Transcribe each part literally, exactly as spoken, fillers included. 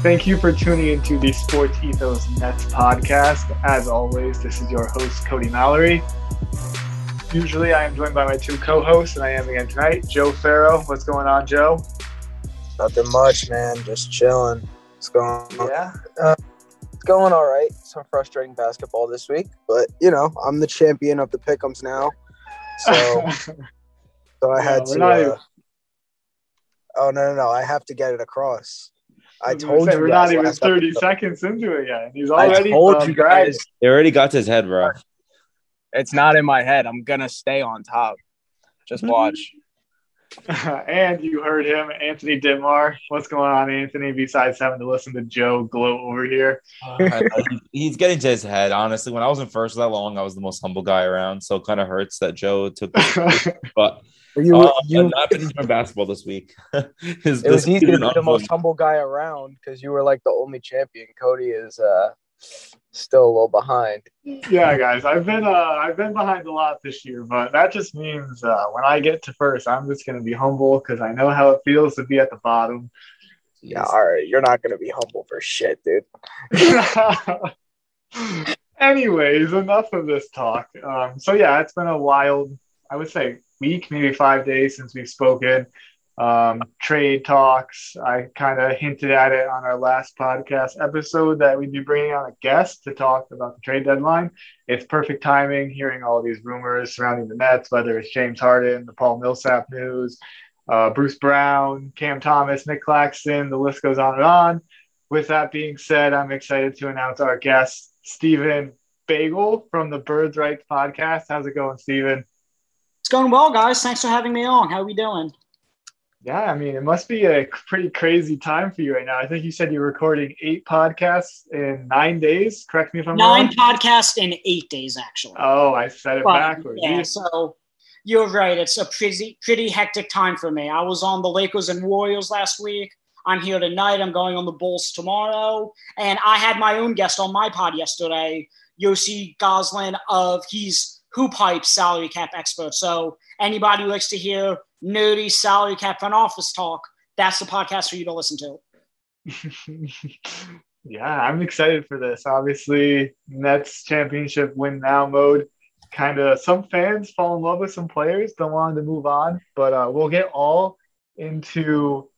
Thank you for tuning into the Sports Ethos Nets podcast. As always, this is your host, Cody Mallory. Usually I am joined by my two co-hosts, and I am again tonight. Joe Farrow, what's going on, Joe? Nothing much, man. Just chilling. It's going yeah. uh, It's going all right. Some frustrating basketball this week, but, you know, I'm the champion of the pick'ems now. So, so I had no, to... Uh, even... Oh, no, no, no. I have to get it across. I told you we're not even thirty seconds into it yet. He's already. I told you guys. It already got to his head, bro. It's not in my head. I'm gonna stay on top. Just watch. And you heard him, Anthony Dittmar. What's going on, Anthony? Besides having to listen to Joe gloat over here, uh, he's getting to his head. Honestly, when I was in first that long, I was the most humble guy around. So it kind of hurts that Joe took. But. You, uh, you, I've not been enjoying basketball this week. It this was easy to be unplugged. The most humble guy around because you were like the only champion. Cody is uh, still a little behind. Yeah, guys, I've been uh, I've been behind a lot this year, but that just means uh, when I get to first, I'm just going to be humble because I know how it feels to be at the bottom. Yeah, all right, you're not going to be humble for shit, dude. Anyways, enough of this talk. Um, so yeah, it's been a wild, I would say. week, maybe five days since we've spoken. Um, trade talks. I kind of hinted at it on our last podcast episode that we'd be bringing on a guest to talk about the trade deadline. It's perfect timing hearing all these rumors surrounding the Nets, whether it's James Harden, the Paul Millsap news, uh, Bruce Brown, Cam Thomas, Nick Claxton, the list goes on and on. With that being said, I'm excited to announce our guest, Steven Bagell from the Bird Rights podcast. How's it going, Steven? It's going well, guys. Thanks for having me on. How are we doing? Yeah, I mean, it must be a pretty crazy time for you right now. I think you said you're recording eight podcasts in nine days. Correct me if I'm Nine wrong. Nine podcasts in eight days, actually. Oh, I said it but, backwards. Yeah, so you're right. It's a pretty, pretty hectic time for me. I was on the Lakers and Warriors last week. I'm here tonight. I'm going on the Bulls tomorrow. And I had my own guest on my pod yesterday, Yossi Goslin of he's. Hoop Hype salary cap expert. So anybody who likes to hear nerdy salary cap front office talk, that's the podcast for you to listen to. Yeah, I'm excited for this. Obviously, Nets championship win now mode. Kind of some fans fall in love with some players, don't want to move on, but uh, we'll get all into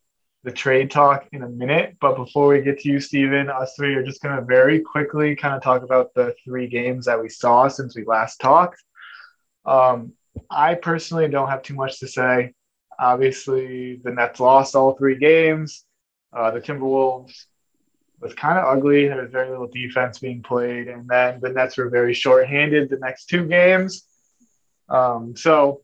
the trade talk in a minute. But before we get to you, Steven, us three are just going to very quickly kind of talk about the three games that we saw since we last talked. Um, I personally don't have too much to say. Obviously, the Nets lost all three games. Uh, the Timberwolves was kind of ugly. There was very little defense being played. And then the Nets were very shorthanded the next two games. Um, so...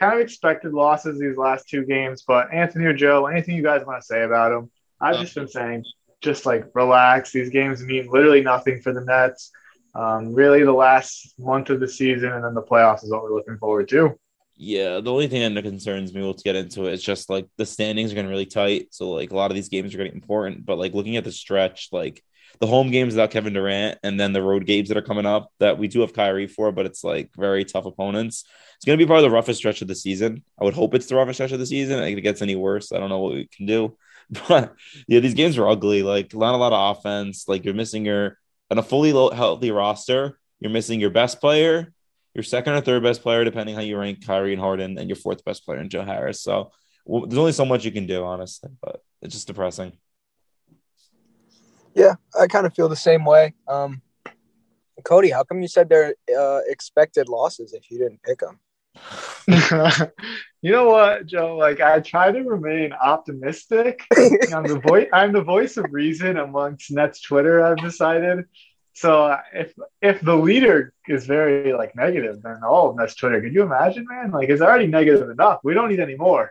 Kind of expected losses these last two games, but Anthony or Joe, anything you guys want to say about them? I've just been saying, just like relax. These games mean literally nothing for the Nets. Um, really, the last month of the season and then the playoffs is what we're looking forward to. Yeah, the only thing that concerns me, we'll get into it, is just like the standings are getting really tight. So like a lot of these games are getting important, but like looking at the stretch, like the home games without Kevin Durant and then the road games that are coming up that we do have Kyrie for, but it's like very tough opponents. It's going to be probably the roughest stretch of the season. I would hope it's the roughest stretch of the season. If it gets any worse, I don't know what we can do. But, yeah, these games are ugly. Like, not a lot of offense. Like, you're missing your – on a fully healthy roster, you're missing your best player, your second or third best player, depending how you rank Kyrie and Harden, and your fourth best player in Joe Harris. So, well, there's only so much you can do, honestly. But it's just depressing. Yeah, I kind of feel the same way. Um, Cody, how come you said they're uh, expected losses if you didn't pick them? You know what, Joe? Like, I try to remain optimistic. I'm the voice. I'm the voice of reason amongst Nets Twitter, I've decided. So if if the leader is very like negative, then all of Nets Twitter. Could you imagine, man? Like, it's already negative enough. We don't need any more.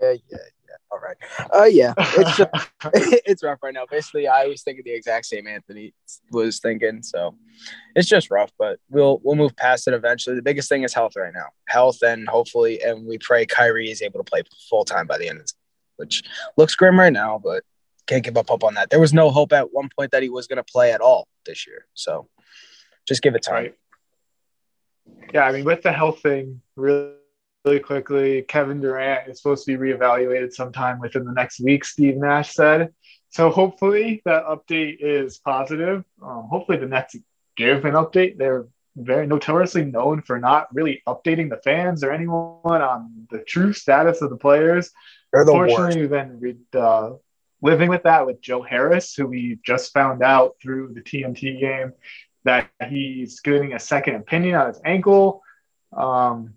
Yeah, yeah, yeah. All right. Uh, yeah. It's uh, it's rough right now. Basically, I was thinking the exact same Anthony was thinking. So it's just rough, but we'll we'll move past it eventually. The biggest thing is health right now. Health, and hopefully, and we pray Kyrie is able to play full time by the end of the season, which looks grim right now, but can't give up hope on that. There was no hope at one point that he was going to play at all this year. So just give it time. Right. Yeah, I mean, with the health thing, really, really quickly, Kevin Durant is supposed to be reevaluated sometime within the next week, Steve Nash said. So hopefully that update is positive. Um, hopefully the Nets give an update. They're very notoriously known for not really updating the fans or anyone on the true status of the players. They're the Unfortunately, we've been uh, living with that with Joe Harris, who we just found out through the T M T game that he's getting a second opinion on his ankle. Um,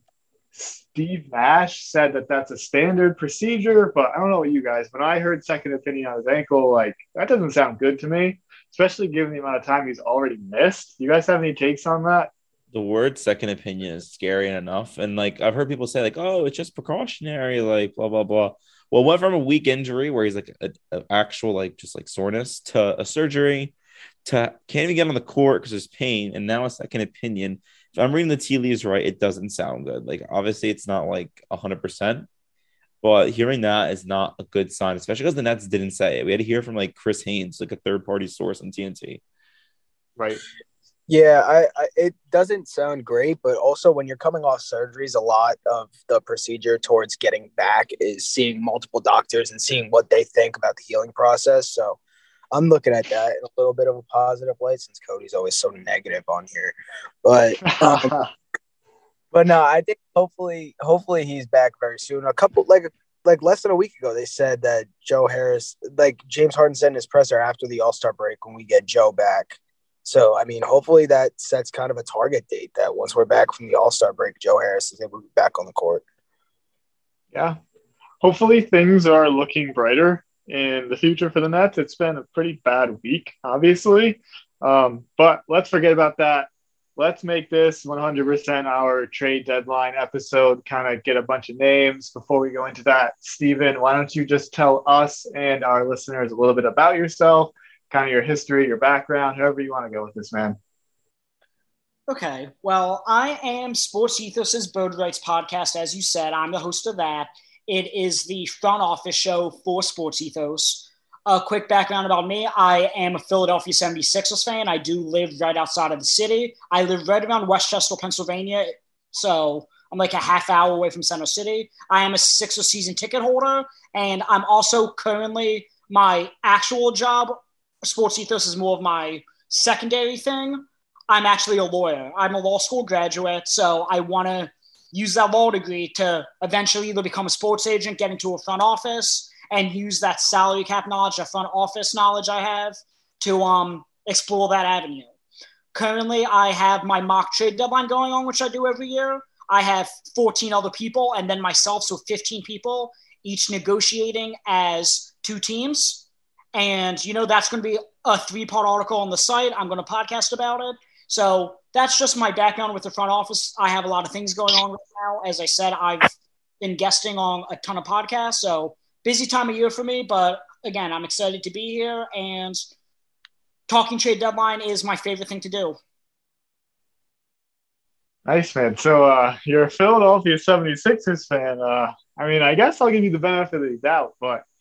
Steve Nash said that that's a standard procedure, but I don't know what you guys, when I heard second opinion on his ankle, like, that doesn't sound good to me, especially given the amount of time he's already missed. You guys have any takes on that? The word second opinion is scary enough. And like, I've heard people say like, oh, it's just precautionary, like blah, blah, blah. Well, went from a weak injury where he's like an actual, like just like soreness, to a surgery, to can't even get on the court because there's pain. And now a second opinion. If I'm reading the tea leaves right, it doesn't sound good. Like, obviously it's not like one hundred percent, but hearing that is not a good sign, especially because the Nets didn't say it. We had to hear from like Chris Haynes, like a third party source on T N T. Right. Yeah, I, I it doesn't sound great, but also when you're coming off surgeries, a lot of the procedure towards getting back is seeing multiple doctors and seeing what they think about the healing process. So I'm looking at that in a little bit of a positive light, since Cody's always so negative on here. But um, but no, I think hopefully hopefully he's back very soon. A couple like like less than a week ago, they said that Joe Harris, like James Harden said in his presser after the All-Star break, when we get Joe back. So, I mean, hopefully that sets kind of a target date that once we're back from the All-Star break, Joe Harris is able to be back on the court. Yeah. Hopefully things are looking brighter in the future for the Nets. It's been a pretty bad week, obviously. Um, but let's forget about that. Let's make this one hundred percent our trade deadline episode, kind of get a bunch of names. Before we go into that, Steven, why don't you just tell us and our listeners a little bit about yourself, kind of your history, your background, however you want to go with this, man. Okay. Well, I am Sports Ethos' Bird Rights podcast. As you said, I'm the host of that. It is the front office show for Sports Ethos. A quick background about me. I am a Philadelphia seventy-sixers fan. I do live right outside of the city. I live right around Westchester, Pennsylvania. So I'm like a half hour away from Center City. I am a Sixers season ticket holder. And I'm also currently my actual job. Sports Ethos is more of my secondary thing. I'm actually a lawyer. I'm a law school graduate, so I want to use that law degree to eventually either become a sports agent, get into a front office, and use that salary cap knowledge, that front office knowledge I have, to um, explore that avenue. Currently, I have my mock trade deadline going on, which I do every year. I have fourteen other people and then myself, so fifteen people, each negotiating as two teams. And, you know, that's going to be a three-part article on the site. I'm going to podcast about it. So that's just my background with the front office. I have a lot of things going on right now. As I said, I've been guesting on a ton of podcasts. So busy time of year for me. But, again, I'm excited to be here. And talking trade deadline is my favorite thing to do. Nice, man. So uh, you're a Philadelphia seventy-sixers fan. Uh, I mean, I guess I'll give you the benefit of the doubt, but –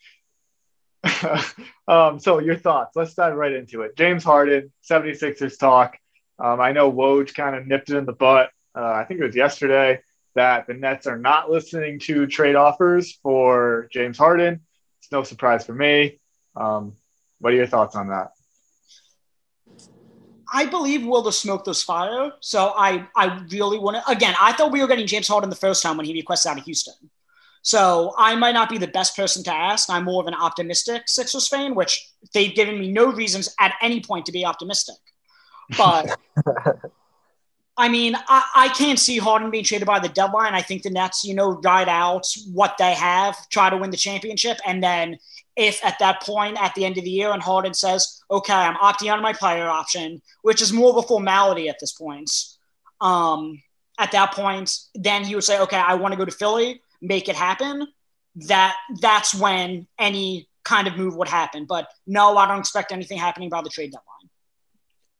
um, so your thoughts. Let's dive right into it. James Harden, seventy-sixers talk. Um, I know Woj kind of nipped it in the butt. Uh, I think it was yesterday that the Nets are not listening to trade offers for James Harden. It's no surprise for me. Um, what are your thoughts on that? I believe will the smoke those fire. So I, I really want to, again, I thought we were getting James Harden the first time when he requested out of Houston. So I might not be the best person to ask. I'm more of an optimistic Sixers fan, which they've given me no reasons at any point to be optimistic. But I mean, I, I can't see Harden being traded by the deadline. I think the Nets, you know, ride out what they have, try to win the championship. And then if at that point, at the end of the year, and Harden says, okay, I'm opting out of my player option, which is more of a formality at this point. Um, at that point, then he would say, okay, I want to go to Philly, make it happen. That That's when any kind of move would happen. But no, I don't expect anything happening by the trade deadline.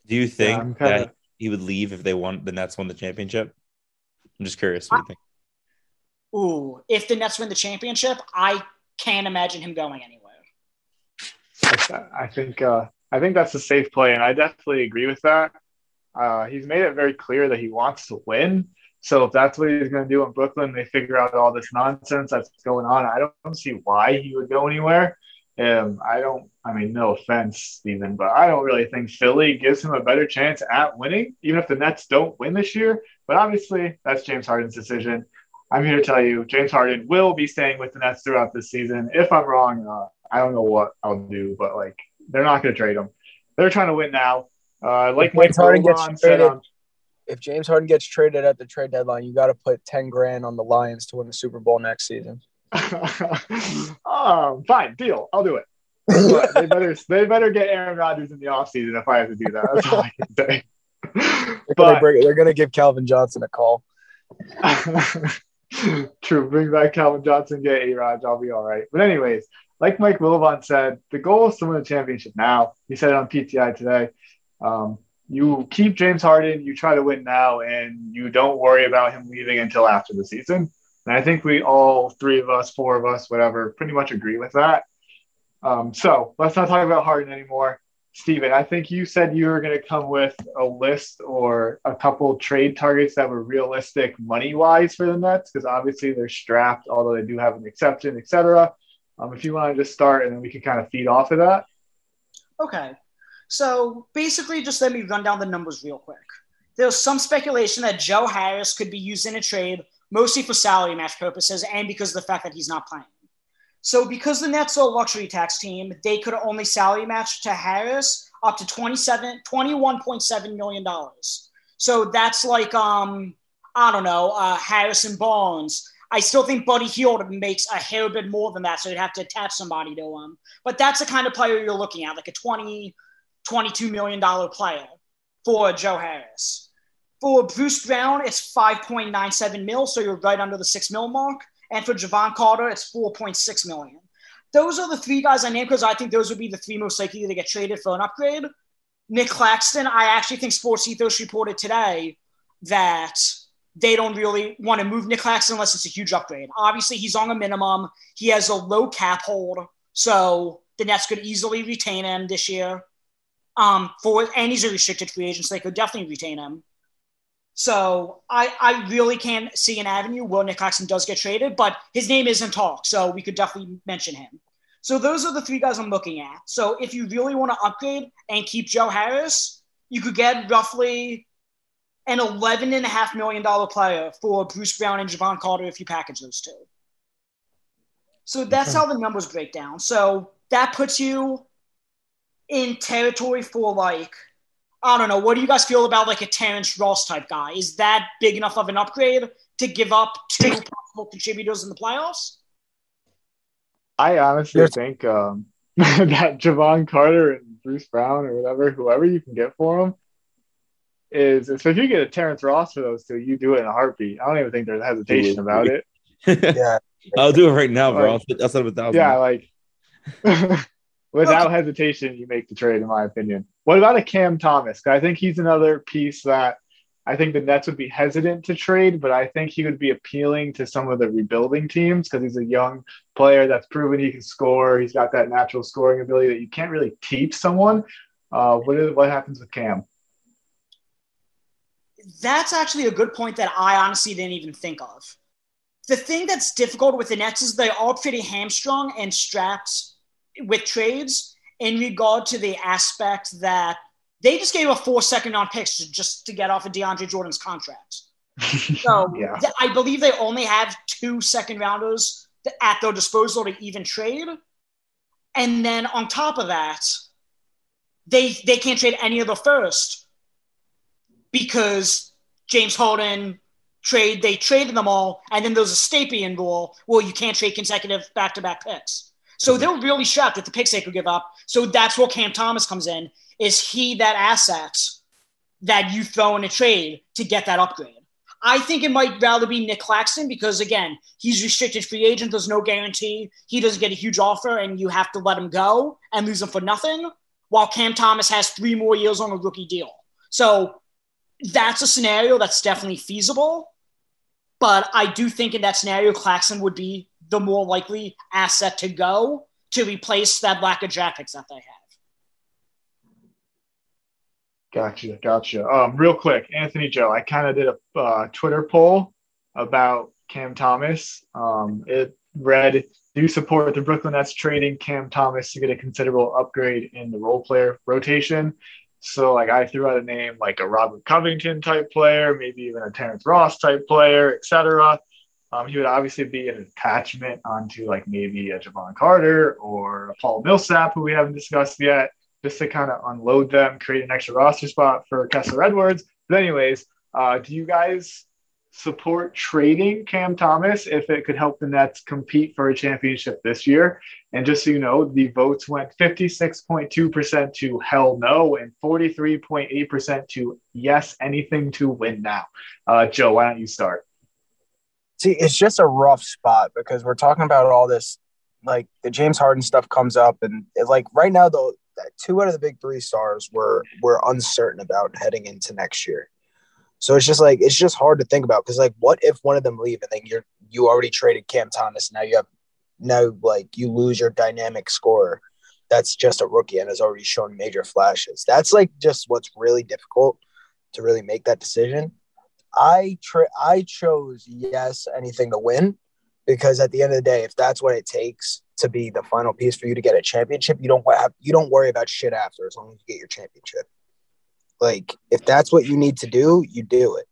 Do you think yeah, that of... he would leave if they won, the Nets won the championship? I'm just curious what I... you think. Ooh, if the Nets win the championship, I can't imagine him going anywhere. I think uh, I think that's a safe play, and I definitely agree with that. Uh, he's made it very clear that he wants to win. So if that's what he's going to do in Brooklyn, they figure out all this nonsense that's going on, I don't see why he would go anywhere. Um, I don't, I mean, no offense, Steven, but I don't really think Philly gives him a better chance at winning, even if the Nets don't win this year. But obviously, that's James Harden's decision. I'm here to tell you, James Harden will be staying with the Nets throughout this season. If I'm wrong, uh, I don't know what I'll do, but, like, they're not going to trade him. They're trying to win now. Uh, like Mike Harden said on – if James Harden gets traded at the trade deadline, you got to put ten grand on the Lions to win the Super Bowl next season. um, fine, deal. I'll do it. they better, they better get Aaron Rodgers in the offseason if I have to do that. That's all I can say. They're but, gonna they're going to give Calvin Johnson a call. True. Bring back Calvin Johnson, get A-Rod. I'll be all right. But anyways, like Mike Wilbon said, the goal is to win the championship now. He said it on P T I today. Um, You keep James Harden, you try to win now, and you don't worry about him leaving until after the season. And I think we all, three of us, four of us, whatever, pretty much agree with that. Um, so let's not talk about Harden anymore. Steven, I think you said you were going to come with a list or a couple trade targets that were realistic money-wise for the Nets, because obviously they're strapped, although they do have an exception, et cetera. Um, if you want to just start, and then we can kind of feed off of that. Okay. So basically, just let me run down the numbers real quick. There's some speculation that Joe Harris could be used in a trade, mostly for salary match purposes and because of the fact that he's not playing. So because the Nets are a luxury tax team, they could only salary match to Harris up to twenty-seven, twenty-one point seven million dollars. So that's like, um, I don't know, uh, Harrison Barnes. I still think Buddy Hield makes a hair bit more than that, so you'd have to attach somebody to him. But that's the kind of player you're looking at, like a twenty, twenty-two million dollars player for Joe Harris. For Bruce Brown, it's five point nine seven mil, so you're right under the six mil mark. And for Javon Carter, it's four point six million. Those are the three guys I named because I think those would be the three most likely to get traded for an upgrade. Nick Claxton, I actually think Sports Ethos reported today that they don't really want to move Nick Claxton unless it's a huge upgrade. Obviously, he's on a minimum. He has a low cap hold, so the Nets could easily retain him this year. Um, for and he's a restricted free agent, so they could definitely retain him. So I, I really can see an avenue where Nick Claxton does get traded, but his name isn't talk, so we could definitely mention him. So those are the three guys I'm looking at. So if you really want to upgrade and keep Joe Harris, you could get roughly an eleven point five million dollars player for Bruce Brown and Javon Carter if you package those two. So that's how the numbers break down. So that puts you in territory for, like, I don't know, what do you guys feel about, like, a Terrence Ross type guy? Is that big enough of an upgrade to give up two possible contributors in the playoffs? I honestly There's- think um, that Javon Carter and Bruce Brown or whatever, whoever you can get for them, is so if you get a Terrence Ross for those two, you do it in a heartbeat. I don't even think there's hesitation about it. Yeah, I'll do it right now, bro. Like, I'll set up a thousand. Yeah, like. Without okay. hesitation, you make the trade, in my opinion. What about a Cam Thomas? I think he's another piece that I think the Nets would be hesitant to trade, but I think he would be appealing to some of the rebuilding teams because he's a young player that's proven he can score. He's got that natural scoring ability that you can't really teach someone. Uh, what is, what happens with Cam? That's actually a good point that I honestly didn't even think of. The thing that's difficult with the Nets is they are pretty hamstrung and strapped with trades in regard to the aspect that they just gave a four second round pick just to get off of DeAndre Jordan's contract. So yeah. th- I believe they only have two second rounders th- at their disposal to even trade. And then on top of that, they, they can't trade any of the first. because James Harden trade, they traded them all. And then there's a Stapien rule. Well, you can't trade consecutive back-to-back picks. So they're really shocked at the picks they could give up. So that's where Cam Thomas comes in, is he that assets that you throw in a trade to get that upgrade. I think it might rather be Nick Claxton because, again, he's restricted free agent. There's no guarantee. He doesn't get a huge offer, and you have to let him go and lose him for nothing, while Cam Thomas has three more years on a rookie deal. So that's a scenario that's definitely feasible, but I do think in that scenario, Claxton would be the more likely asset to go to replace that lack of draft picks that they have. Gotcha, gotcha. Um, real quick, Anthony Joe, I kind of did a uh, Twitter poll about Cam Thomas. Um, it read, do you support the Brooklyn Nets trading Cam Thomas to get a considerable upgrade in the role player rotation? So, like, I threw out a name like a Robert Covington type player, maybe even a Terrence Ross type player, et cetera. Um, he would obviously be an attachment onto, like, maybe a Javon Carter or a Paul Millsap, who we haven't discussed yet, just to kind of unload them, create an extra roster spot for Kessler Edwards. But anyways, uh, do you guys support trading Cam Thomas if it could help the Nets compete for a championship this year? And just so you know, the votes went fifty-six point two percent to hell no and forty-three point eight percent to yes, anything to win now. Uh, Joe, why don't you start? See, it's just a rough spot because we're talking about all this, like the James Harden stuff comes up, and it, like right now, though, two out of the big three stars we're, we're uncertain about heading into next year. So it's just like, it's just hard to think about. Cause like, what if one of them leave and then you're, you already traded Cam Thomas. Now you have now, like you lose your dynamic scorer. That's just a rookie and has already shown major flashes. That's like just what's really difficult to really make that decision. I tra- I chose yes, anything to win, because at the end of the day, if that's what it takes to be the final piece for you to get a championship, you don't have, you don't worry about shit after, as long as you get your championship. Like, if that's what you need to do, you do it.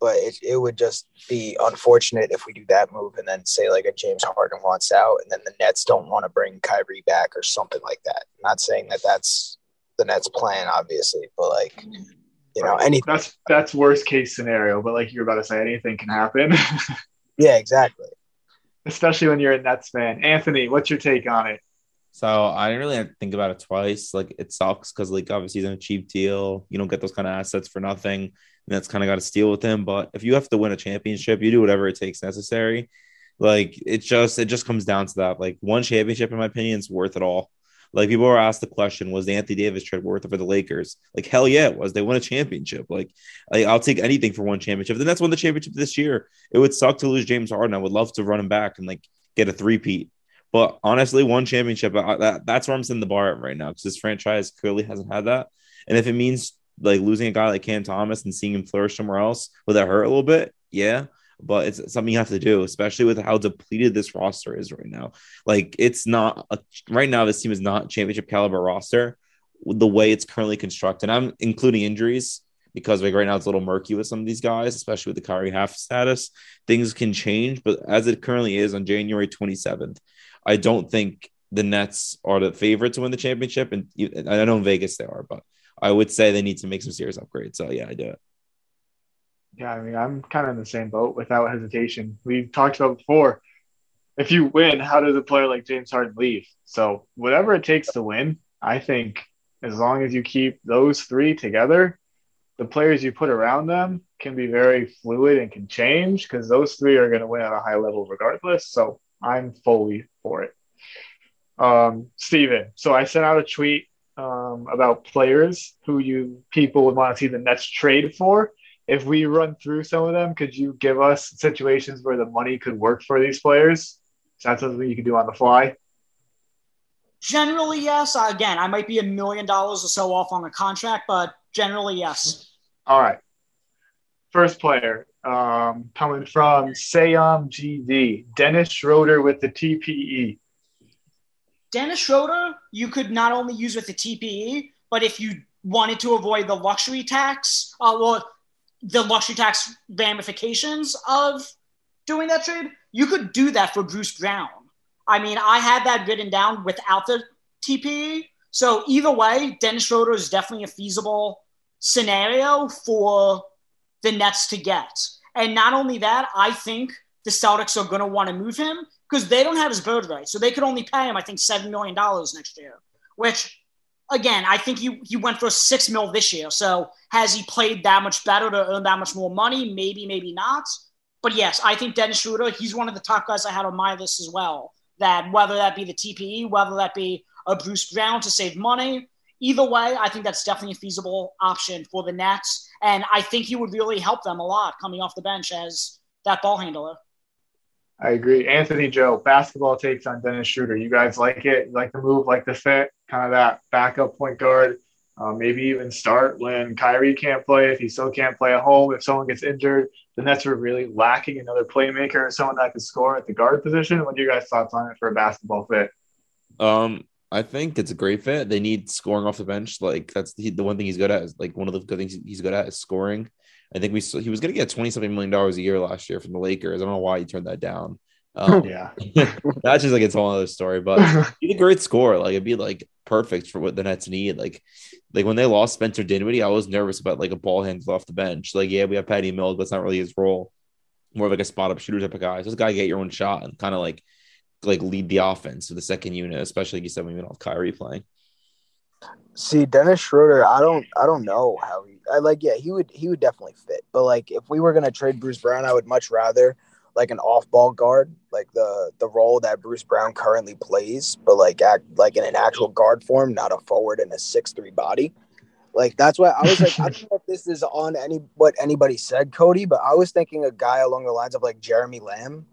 But it, it would just be unfortunate if we do that move and then say, like, a James Harden wants out and then the Nets don't want to bring Kyrie back or something like that. I'm not saying that that's the Nets' plan, obviously, but, like, you know, anything. That's, that's worst-case scenario, but like you're about to say, anything can happen. Yeah, exactly. Especially when you're a Nets fan. Anthony, what's your take on it? So I didn't really have to think about it twice. Like, it sucks because, like, obviously he's on a cheap deal. You don't get those kind of assets for nothing. And that's kind of got to steal with him. But if you have to win a championship, you do whatever it takes necessary. Like, it just it just comes down to that. Like, one championship, in my opinion, is worth it all. Like, people were asked the question, was the Anthony Davis trade worth it for the Lakers? Like, hell yeah, it was. They won a championship. Like, like, I'll take anything for one championship. The Nets won the championship this year. It would suck to lose James Harden. I would love to run him back and, like, get a three-peat. But honestly, one championship, I, that, that's where I'm sitting the bar at right now, because this franchise clearly hasn't had that. And if it means, like, losing a guy like Cam Thomas and seeing him flourish somewhere else, will that hurt a little bit? Yeah. But it's something you have to do, especially with how depleted this roster is right now. Like, it's not a, right now, this team is not a championship caliber roster the way it's currently constructed. I'm including injuries because, like, right now it's a little murky with some of these guys, especially with the Kyrie half status. Things can change, but as it currently is on January twenty-seventh, I don't think the Nets are the favorite to win the championship. And I know in Vegas they are, but I would say they need to make some serious upgrades. So yeah, I do it. Yeah, I mean, I'm kind of in the same boat without hesitation. We've talked about before, if you win, how does a player like James Harden leave? So whatever it takes to win, I think as long as you keep those three together, the players you put around them can be very fluid and can change, because those three are going to win at a high level regardless. So I'm fully for it. Um, Steven, so I sent out a tweet um, about players who you people would want to see the Nets trade for. If we run through some of them, could you give us situations where the money could work for these players? Is that something you can do on the fly? Generally, yes. Again, I might be a million dollars or so off on a contract, but generally, yes. All right. First player um, coming from Sayom G D, Dennis Schroeder with the T P E. Dennis Schroeder, you could not only use with the T P E, but if you wanted to avoid the luxury tax, uh, well, the luxury tax ramifications of doing that trade, you could do that for Bruce Brown. I mean, I had that written down without the T P E. So either way, Dennis Schroeder is definitely a feasible scenario for the Nets to get. And not only that, I think the Celtics are going to want to move him because they don't have his bird rights. So they could only pay him, I think, seven million dollars next year, which, again, I think he, he went for six mil this year. So has he played that much better to earn that much more money? Maybe, maybe not. But yes, I think Dennis Schroeder, he's one of the top guys I had on my list as well, that whether that be the T P E, whether that be a Bruce Brown to save money, either way, I think that's definitely a feasible option for the Nets. And I think he would really help them a lot coming off the bench as that ball handler. I agree. Anthony, Joe, basketball takes on Dennis Schroeder. You guys like it? You like the move, like the fit, kind of that backup point guard, uh, maybe even start when Kyrie can't play, if he still can't play at home, if someone gets injured. The Nets were really lacking another playmaker, someone that could score at the guard position. What are your guys' thoughts on it for a basketball fit? Um, I think it's a great fit. They need scoring off the bench. Like, that's the, the one thing he's good at. Is, like, one of the good things he's good at is scoring. I think we he was going to get twenty-something million dollars a year last year from the Lakers. I don't know why he turned that down. Um, yeah. That's just like it's a whole other story. But he's a great scorer. Like, it'd be like perfect for what the Nets need. Like, like when they lost Spencer Dinwiddie, I was nervous about like a ball handler off the bench. Like, yeah, we have Patty Mills, but it's not really his role. More of like a spot up shooter type of guy. So this guy get your own shot and kind of like like lead the offense for the second unit, especially like you said when we went off Kyrie playing. See, Dennis Schroeder, I don't, I don't know how he. I like, yeah, he would, he would definitely fit. But like, if we were gonna trade Bruce Brown, I would much rather like an off-ball guard, like the the role that Bruce Brown currently plays, but like act like in an actual guard form, not a forward in a six three body. Like that's why I was like, I don't know if this is on any what anybody said, Cody, but I was thinking a guy along the lines of like Jeremy Lamb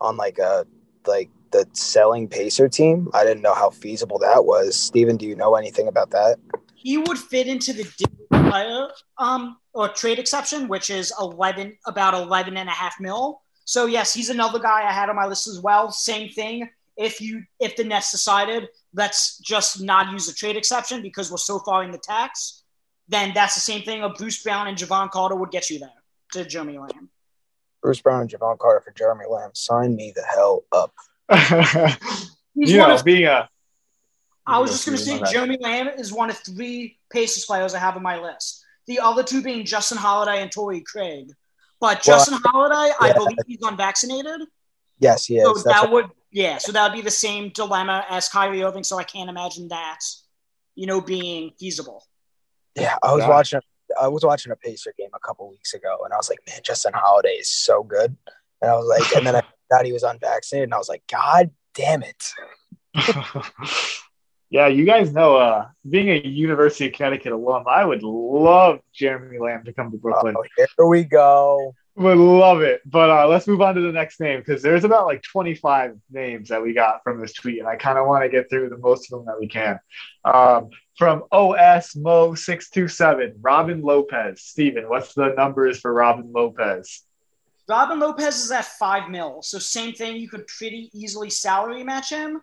on like a like. the selling Pacer team. I didn't know how feasible that was. Steven, do you know anything about that? He would fit into the player um, or trade exception, which is eleven, about eleven and a half mil. So yes, he's another guy I had on my list as well. Same thing. If you, if the Nets decided, let's just not use the trade exception because we're so far in the tax, then that's the same thing. A Bruce Brown and Javon Carter would get you there to Jeremy Lamb. Bruce Brown and Javon Carter for Jeremy Lamb. Sign me the hell up. you know, of, being a. I was just going to say, Jeremy Lamb is one of three Pacers players I have on my list. The other two being Justin Holiday and Torrey Craig. But Justin well, Holiday, yeah. I believe he's unvaccinated. Yes, he is. So that would, yeah, so that would be the same dilemma as Kyrie Irving. So I can't imagine that, you know, being feasible. Yeah, I was yeah. watching. I was watching a Pacer game a couple weeks ago, and I was like, man, Justin Holiday is so good. And I was like, and then I. Thought he was unvaccinated, and I was like, God damn it. Yeah, you guys know, uh, being a University of Connecticut alum, I would love Jeremy Lamb to come to Brooklyn. Oh, here we go. Would love it. But uh, let's move on to the next name, because there's about like twenty-five names that we got from this tweet, and I kind of want to get through the most of them that we can. Um, from O S Mo six two seven, Robin Lopez. Steven, what's the numbers for Robin Lopez? Robin Lopez is at five mil, so same thing. You could pretty easily salary match him.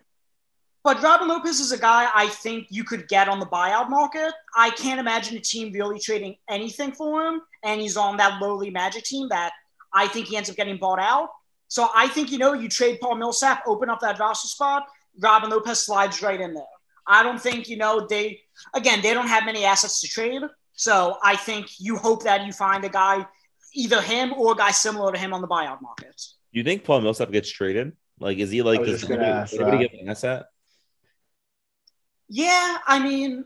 But Robin Lopez is a guy I think you could get on the buyout market. I can't imagine a team really trading anything for him, and he's on that lowly Magic team that I think he ends up getting bought out. So I think, you know, you trade Paul Millsap, open up that roster spot, Robin Lopez slides right in there. I don't think, you know, they – again, they don't have many assets to trade, so I think you hope that you find a guy – either him or a guy similar to him on the buyout market. You think Paul Millsap gets traded? Like, is he like, does anybody, ask, anybody uh, get an asset? Yeah, I mean,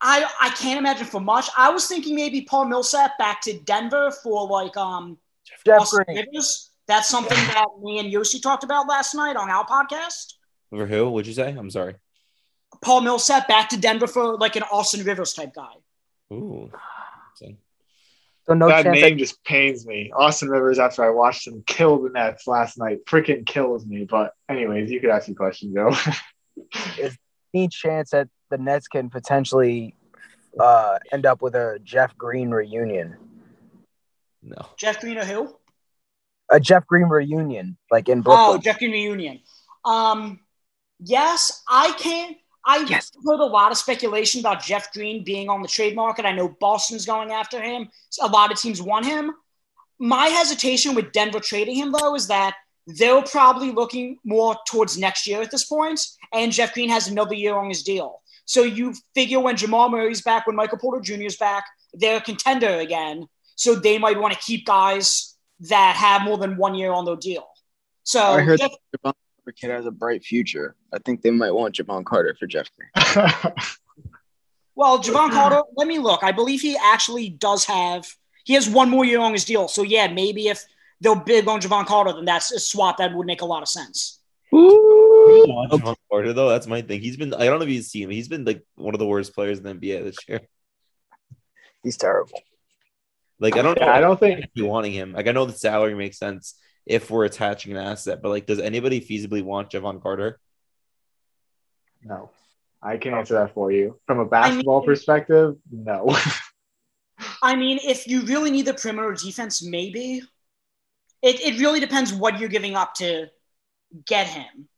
I I can't imagine for much. I was thinking maybe Paul Millsap back to Denver for like um Jeff Green. That's something yeah. that me and Yossi talked about last night on our podcast. Over who? What'd you say? I'm sorry. Paul Millsap back to Denver for like an Austin Rivers type guy. Ooh. So no that name that- just pains me. Austin Rivers, after I watched him kill the Nets last night, freaking kills me. But anyways, you could ask your question, Joe. Is any chance that the Nets can potentially uh, end up with a Jeff Green reunion? No. Jeff Green or who? A Jeff Green reunion, like in Brooklyn. Oh, Jeff Green reunion. Um, yes, I can. I've yes. heard a lot of speculation about Jeff Green being on the trade market. I know Boston's going after him. A lot of teams want him. My hesitation with Denver trading him, though, is that they're probably looking more towards next year at this point, and Jeff Green has another year on his deal. So you figure when Jamal Murray's back, when Michael Porter Junior's back, they're a contender again. So they might want to keep guys that have more than one year on their deal. So I heard Jeff- Javon Carter kid has a bright future. I think they might want Javon Carter for Jeff Green. Well, Javon Carter, let me look. I believe he actually does have – he has one more year on his deal. So, yeah, maybe if they're big on Javon Carter, then that's a swap that would make a lot of sense. Ooh. Javon Carter, though, that's my thing. He's been – I don't know if you've seen him. He's been, like, one of the worst players in the N B A this year. He's terrible. Like, I don't know. Yeah, I don't think – wanting him. Like, I know the salary makes sense if we're attaching an asset, but, like, does anybody feasibly want Javon Carter? No. I can answer that for you. From a basketball I mean, perspective, no. I mean, if you really need the perimeter defense, maybe. It it really depends what you're giving up to get him.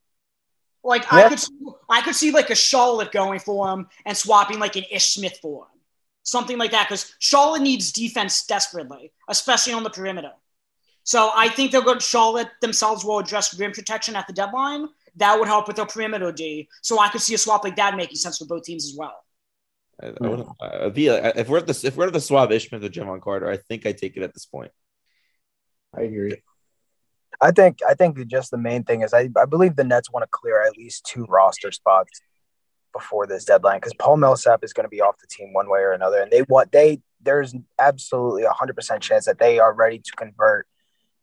Like, yeah. I could see, I could see, like, a Charlotte going for him and swapping, like, an Ish Smith for him. Something like that, because Charlotte needs defense desperately, especially on the perimeter. So I think they're going to Charlotte themselves will address rim protection at the deadline. That would help with their perimeter D. So I could see a swap like that making sense for both teams as well. I, I would, uh, be, uh, if we're at the if we're at the swap Ishmael to Javon Carter, I think I take it at this point. I agree. I think I think just the main thing is I, I believe the Nets want to clear at least two roster spots before this deadline because Paul Millsap is going to be off the team one way or another, and they want they there's absolutely a hundred percent chance that they are ready to convert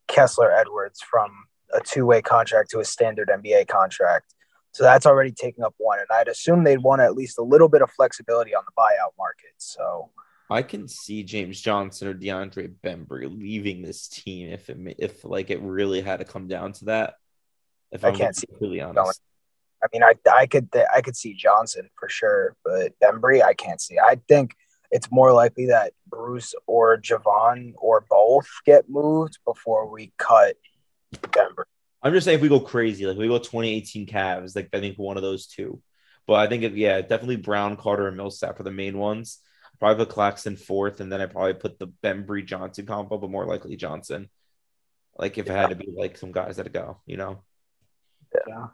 Kessler Edwards from a two-way contract to a standard N B A contract. So that's already taking up one. And I'd assume they'd want at least a little bit of flexibility on the buyout market. So I can see James Johnson or DeAndre Bembry leaving this team if it, if like it really had to come down to that. If I I'm can't see really honest. Going. I mean, I, I could, I could see Johnson for sure, but Bembry, I can't see. I think it's more likely that Bruce or Javon or both get moved before we cut Denver. I'm just saying if we go crazy, like we go twenty eighteen Cavs, like I think one of those two. But I think, if, yeah, definitely Brown, Carter, and Millsap are the main ones. Probably put Claxton fourth, and then I probably put the Bembry-Johnson combo, but more likely Johnson. Like if yeah. it had to be like some guys that go, you know? Yeah.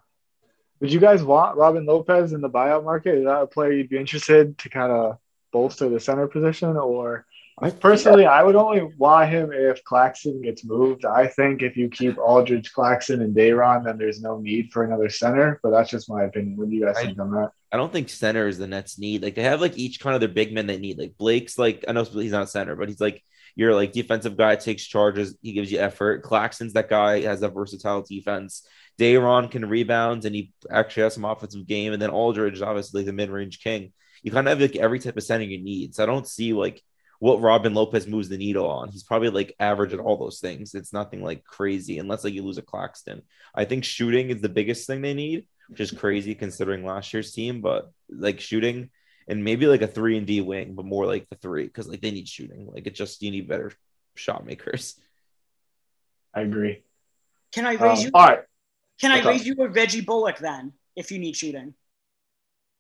Would you guys want Robin Lopez in the buyout market? Is that a player you'd be interested to kind of bolster the center position? Or I personally, I would only want him if Claxton gets moved. I think if you keep Aldridge, Claxton, and Dayron, then there's no need for another center. But that's just my opinion. What do you guys I, think on that? I don't think center is the Nets' need. Like they have like each kind of their big men they need. Like Blake's like I know he's not center, but he's like your like defensive guy takes charges. He gives you effort. Claxton's that guy has a versatile defense. Dayron can rebound and he actually has some offensive game. And then Aldridge is obviously the mid-range king. You kind of have like every type of center you need. So I don't see like what Robin Lopez moves the needle on. He's probably like average at all those things. It's nothing like crazy unless like you lose a Claxton. I think shooting is the biggest thing they need, which is crazy considering last year's team, but like shooting and maybe like a three and D wing, but more like the three. Cause like they need shooting. Like it just, you need better shot makers. I agree. Can I raise um, you? All right. Can I, I raise you a Reggie Bullock then if you need shooting?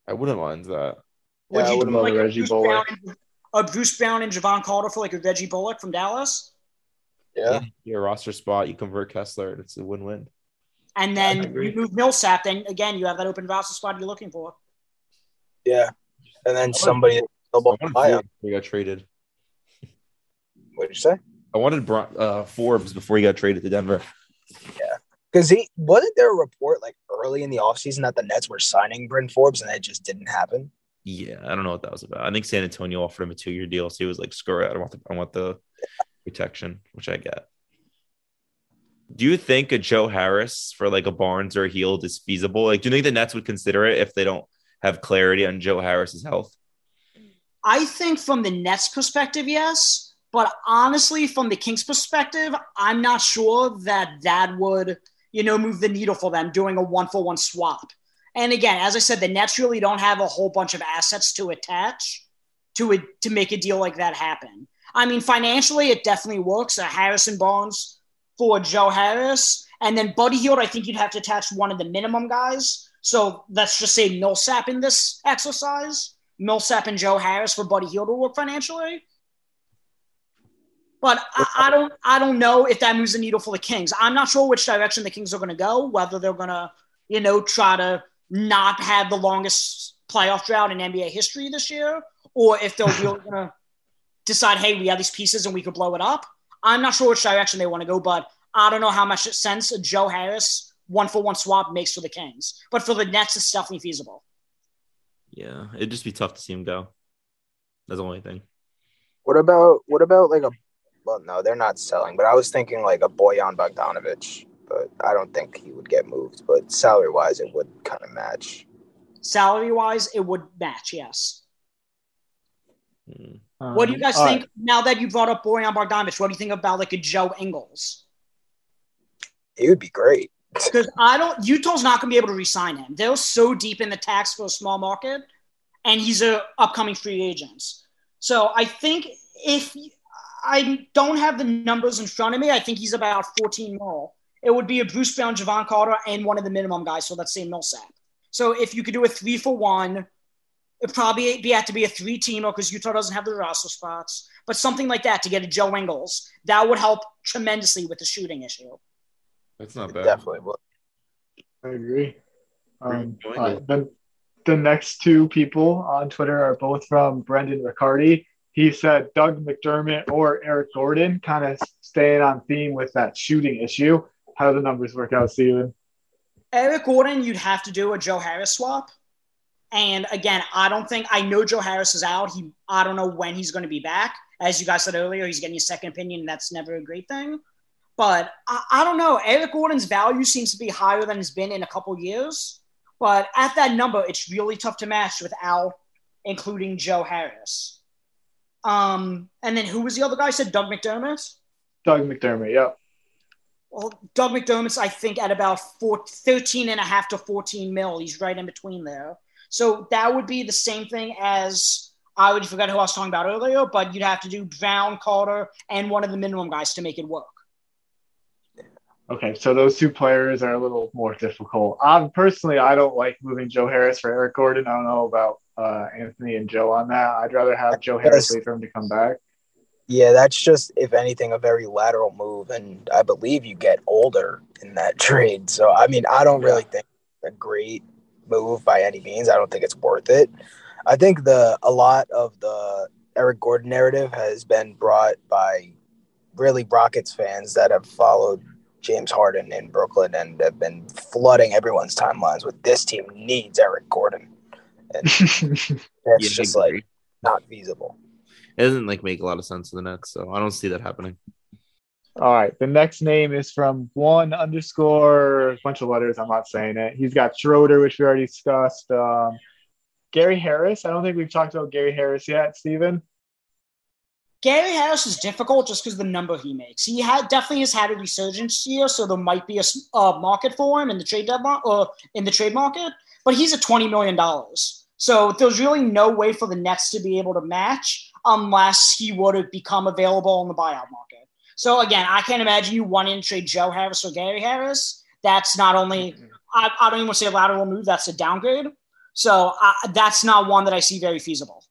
I wouldn't mind that. Would yeah, you I wouldn't mind like Reggie Bullock. A Bruce Brown and Javon Carter for like a Reggie Bullock from Dallas. Yeah. yeah. Your roster spot, you convert Kessler, it's a win-win. And then you move Millsap, then again, you have that open roster spot you're looking for. Yeah. And then somebody before he got traded. What did you say? I wanted uh, Forbes before he got traded to Denver. Yeah. Because he wasn't there a report like early in the offseason that the Nets were signing Bryn Forbes and that just didn't happen? Yeah, I don't know what that was about. I think San Antonio offered him a two-year deal, so he was like, screw it, I want the, I want the protection, which I get. Do you think a Joe Harris for like a Barnes or a Hield is feasible? Like, do you think the Nets would consider it if they don't have clarity on Joe Harris's health? I think from the Nets' perspective, yes. But honestly, from the Kings' perspective, I'm not sure that that would, you know, move the needle for them doing a one-for-one swap. And again, as I said, the Nets really don't have a whole bunch of assets to attach to a, to make a deal like that happen. I mean, financially, it definitely works. A Harrison Barnes for Joe Harris. And then Buddy Hield, I think you'd have to attach one of the minimum guys. So let's just say Millsap in this exercise. Millsap and Joe Harris for Buddy Hield will work financially. But I, I don't I don't know if that moves the needle for the Kings. I'm not sure which direction the Kings are going to go, whether they're going to, you know, try to not have the longest playoff drought in N B A history this year, or if they're really going to decide, hey, we have these pieces and we could blow it up. I'm not sure which direction they want to go, but I don't know how much sense a Joe Harris one-for-one swap makes for the Kings. But for the Nets, it's definitely feasible. Yeah, it'd just be tough to see him go. That's the only thing. What about, what about like a – well, no, they're not selling, but I was thinking like a Bojan Bogdanovic, but I don't think he would get moved. But salary-wise, it would kind of match. Salary-wise, it would match, yes. Mm. Um, what do you guys think, right, now that you brought up Bojan Bogdanovic, what do you think about like a Joe Ingles? It would be great. Because I don't, Utah's not going to be able to re-sign him. They're so deep in the tax for a small market, and he's an upcoming free agent. So I think if I don't have the numbers in front of me, I think he's about fourteen mil. It would be a Bruce Brown, Javon Carter, and one of the minimum guys. So let's say Millsap. So if you could do a three for one, it'd probably be have to be a three teamer because Utah doesn't have the roster spots. But something like that to get a Joe Ingles, that would help tremendously with the shooting issue. That's not bad. It definitely would. I agree. Um, uh, the, the next two people on Twitter are both from Brendan Riccardi. He said Doug McDermott or Eric Gordon, kind of staying on theme with that shooting issue. How do the numbers work out, Steven? Eric Gordon, you'd have to do a Joe Harris swap. And again, I don't think – I know Joe Harris is out. He, I don't know when he's going to be back. As you guys said earlier, he's getting a second opinion, and that's never a great thing. But I, I don't know. Eric Gordon's value seems to be higher than it's been in a couple of years. But at that number, it's really tough to match without including Joe Harris. Um, and then who was the other guy? I said Doug McDermott? Doug McDermott, yeah. Well, Doug McDermott's, I think, at about four, thirteen and a half to fourteen mil. He's right in between there. So that would be the same thing as, I already forgot who I was talking about earlier, but you'd have to do Brown, Carter, and one of the minimum guys to make it work. Okay, so those two players are a little more difficult. Um, personally, I don't like moving Joe Harris for Eric Gordon. I don't know about uh, Anthony and Joe on that. I'd rather have Joe Harris wait for him to come back. Yeah, that's just, if anything, a very lateral move, and I believe you get older in that trade. So, I mean, I don't really think it's a great move by any means. I don't think it's worth it. I think the a lot of the Eric Gordon narrative has been brought by really Rockets fans that have followed James Harden in Brooklyn and have been flooding everyone's timelines with this team needs Eric Gordon. And that's yeah, just agree. Like not feasible. It doesn't like make a lot of sense to the Nets, so I don't see that happening. All right. The next name is from one underscore bunch of letters. I'm not saying it. He's got Schroeder, which we already discussed. Um, Gary Harris. I don't think we've talked about Gary Harris yet, Steven. Gary Harris is difficult just because of the number he makes. He had, definitely has had a resurgence here, so there might be a uh, market for him in the trade deadline or in the trade market. But he's at twenty million dollars, so there's really no way for the Nets to be able to match unless he were to become available in the buyout market. So again, I can't imagine you wanting to trade Joe Harris or Gary Harris. That's not only I, I don't even want to say a lateral move. That's a downgrade. So I, that's not one that I see very feasible.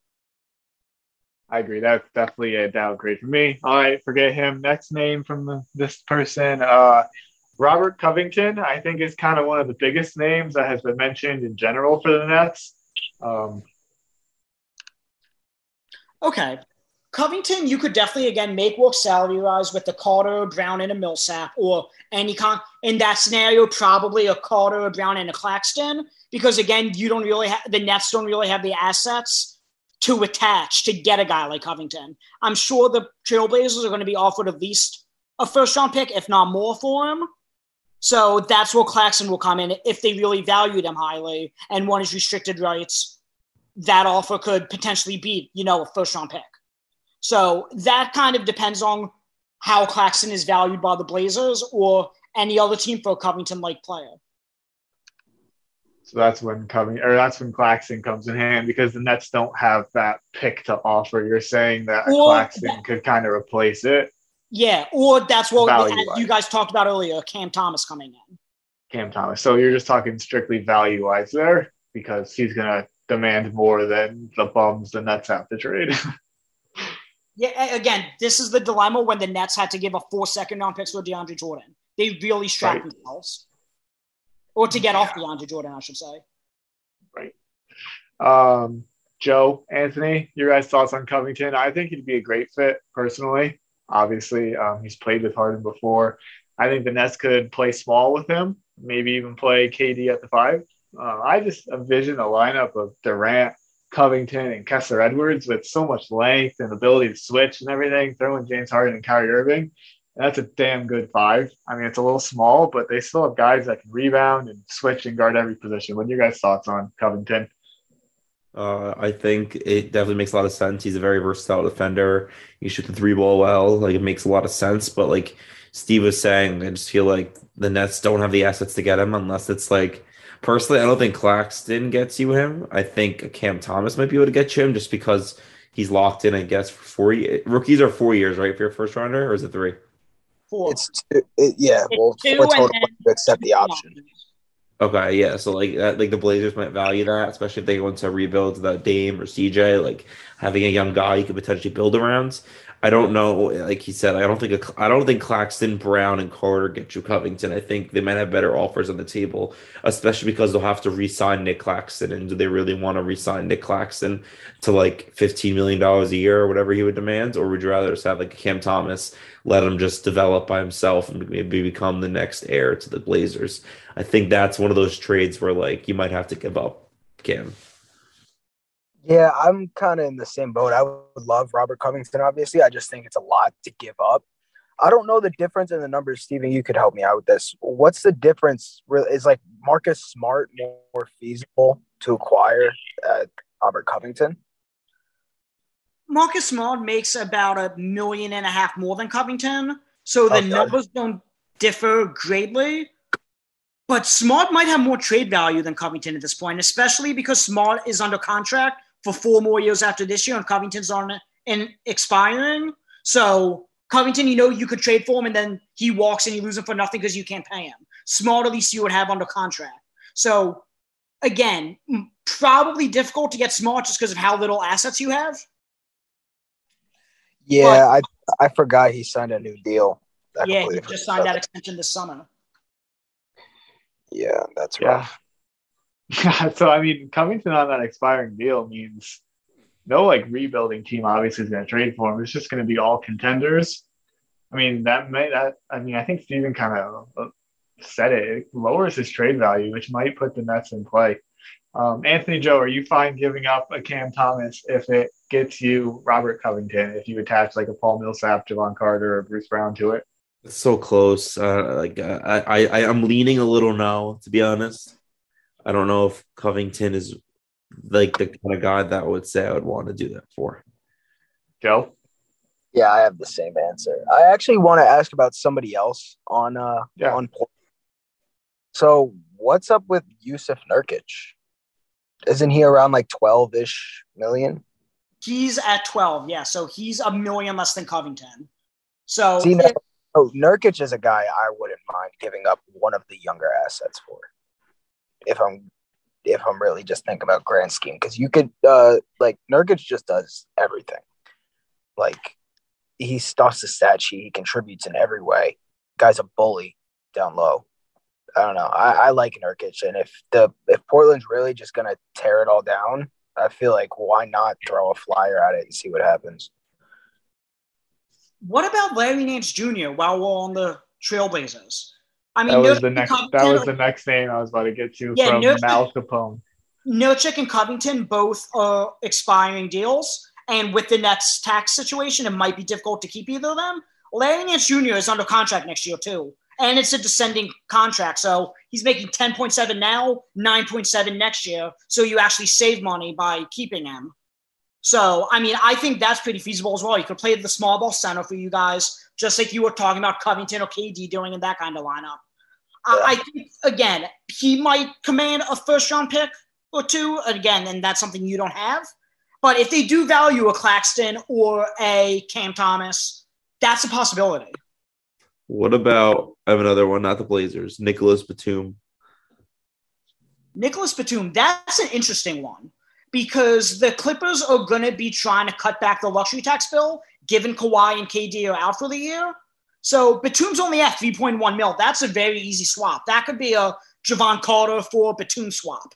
I agree. That's definitely a downgrade for me. All right, forget him. Next name from the, this person, uh, Robert Covington, I think is kind of one of the biggest names that has been mentioned in general for the Nets. Um, okay. Covington, you could definitely, again, make work salary-wise with the Carter, Brown, and a Millsap, or any con- in that scenario, probably a Carter, a Brown, and a Claxton, because, again, you don't really ha- the Nets don't really have the assets to attach to get a guy like Covington. I'm sure the Trailblazers are going to be offered at least a first-round pick, if not more, for him. So that's where Claxton will come in. If they really valued him highly and one is restricted rights, that offer could potentially be, you know, a first-round pick. So that kind of depends on how Claxton is valued by the Blazers or any other team for a Covington-like player. So that's when coming, or that's when Claxton comes in hand because the Nets don't have that pick to offer. You're saying that or Claxton that, could kind of replace it. Yeah, or that's what you guys talked about earlier, Cam Thomas coming in. Cam Thomas. So you're just talking strictly value-wise there because he's going to demand more than the bums the Nets have to trade. Yeah, again, this is the dilemma when the Nets had to give a four second round pick for DeAndre Jordan. They really strapped right. themselves. Or to get yeah. off DeAndre Jordan, I should say. Right. Um, Joe, Anthony, your guys' thoughts on Covington? I think he'd be a great fit, personally. Obviously, um, he's played with Harden before. I think the Nets could play small with him, maybe even play K D at the five. Uh, I just envision a lineup of Durant, Covington, and Kessler Edwards with so much length and ability to switch and everything, throwing James Harden and Kyrie Irving. That's a damn good five. I mean, it's a little small, but they still have guys that can rebound and switch and guard every position. What are your guys' thoughts on Covington? Uh, I think it definitely makes a lot of sense. He's a very versatile defender. He shoots the three ball well. Like, it makes a lot of sense. But like Steve was saying, I just feel like the Nets don't have the assets to get him unless it's like, personally, I don't think Claxton gets you him. I think Cam Thomas might be able to get you him just because he's locked in, I guess, for four years. Rookies are four years, right, for your first rounder, or is it three? Four. It's two. It, yeah, it's well, two four total to accept the option. Okay, yeah, so like that, like the Blazers might value that, especially if they want to rebuild without Dame or C J. Like having a young guy you could potentially build around. I don't know, like he said, I don't think a, I don't think Claxton, Brown, and Carter get you Covington. I think they might have better offers on the table, especially because they'll have to re-sign Nick Claxton. And do they really want to re-sign Nick Claxton to like fifteen million dollars a year or whatever he would demand? Or would you rather just have like a Cam Thomas, let him just develop by himself and maybe become the next heir to the Blazers? I think that's one of those trades where like you might have to give up Cam. Yeah, I'm kind of in the same boat. I would love Robert Covington, obviously. I just think it's a lot to give up. I don't know the difference in the numbers. Steven, you could help me out with this. What's the difference? Is like Marcus Smart more feasible to acquire uh, Robert Covington? Marcus Smart makes about a million and a half more than Covington, so the okay. numbers don't differ greatly. But Smart might have more trade value than Covington at this point, especially because Smart is under contract for four more years after this year, and Covington's on an expiring. So Covington, you know, you could trade for him, and then he walks and you lose him for nothing because you can't pay him. Smart, at least you would have under contract. So again, probably difficult to get Smart just because of how little assets you have. Yeah, but I I forgot he signed a new deal. I yeah, he just signed that extension this summer. Yeah, that's right. Yeah. yeah, so I mean, Covington on that expiring deal means no like rebuilding team obviously is going to trade for him. It's just going to be all contenders. I mean, that might that I mean, I think Steven kind of said it. It lowers his trade value, which might put the Nets in play. Um, Anthony, Joe, are you fine giving up a Cam Thomas if it gets you Robert Covington? If you attach like a Paul Millsap, Javon Carter, or Bruce Brown to it? It's so close. Uh, like uh, I, I, I'm leaning a little no, to be honest. I don't know if Covington is like the kind of guy that I would say I would want to do that for. Joe? Yeah, I have the same answer. I actually want to ask about somebody else on uh yeah. on. So what's up with Yusuf Nurkic? Isn't he around like twelve-ish million? He's at twelve, yeah. So he's a million less than Covington. So. See, no- Oh, Nurkic is a guy I wouldn't mind giving up one of the younger assets for, if I'm if I'm really just thinking about grand scheme, because you could uh, like Nurkic just does everything. Like he stuffs the stat sheet, he contributes in every way. Guy's a bully down low. I don't know. I, I like Nurkic, and if the if Portland's really just gonna tear it all down, I feel like why not throw a flyer at it and see what happens. What about Larry Nance Junior while we're on the Trailblazers? I mean, that was, Nurkic the, next, that was the next thing I was about to get to yeah, from Nurkic, Mal Capone. Nurkic and Covington both are expiring deals, and with the Nets tax situation, it might be difficult to keep either of them. Larry Nance Junior is under contract next year, too, and it's a descending contract, so he's making ten point seven now, nine point seven next year, so you actually save money by keeping him. So, I mean, I think that's pretty feasible as well. You could play the small ball center for you guys, just like you were talking about Covington or K D doing in that kind of lineup. Yeah. I, I think, again, he might command a first-round pick or two, again, and that's something you don't have. But if they do value a Claxton or a Cam Thomas, that's a possibility. What about – I have another one, not the Blazers, Nicholas Batum. Nicholas Batum, that's an interesting one. Because the Clippers are going to be trying to cut back the luxury tax bill, given Kawhi and K D are out for the year. So Batum's only at three point one mil. That's a very easy swap. That could be a Javon Carter for Batum swap.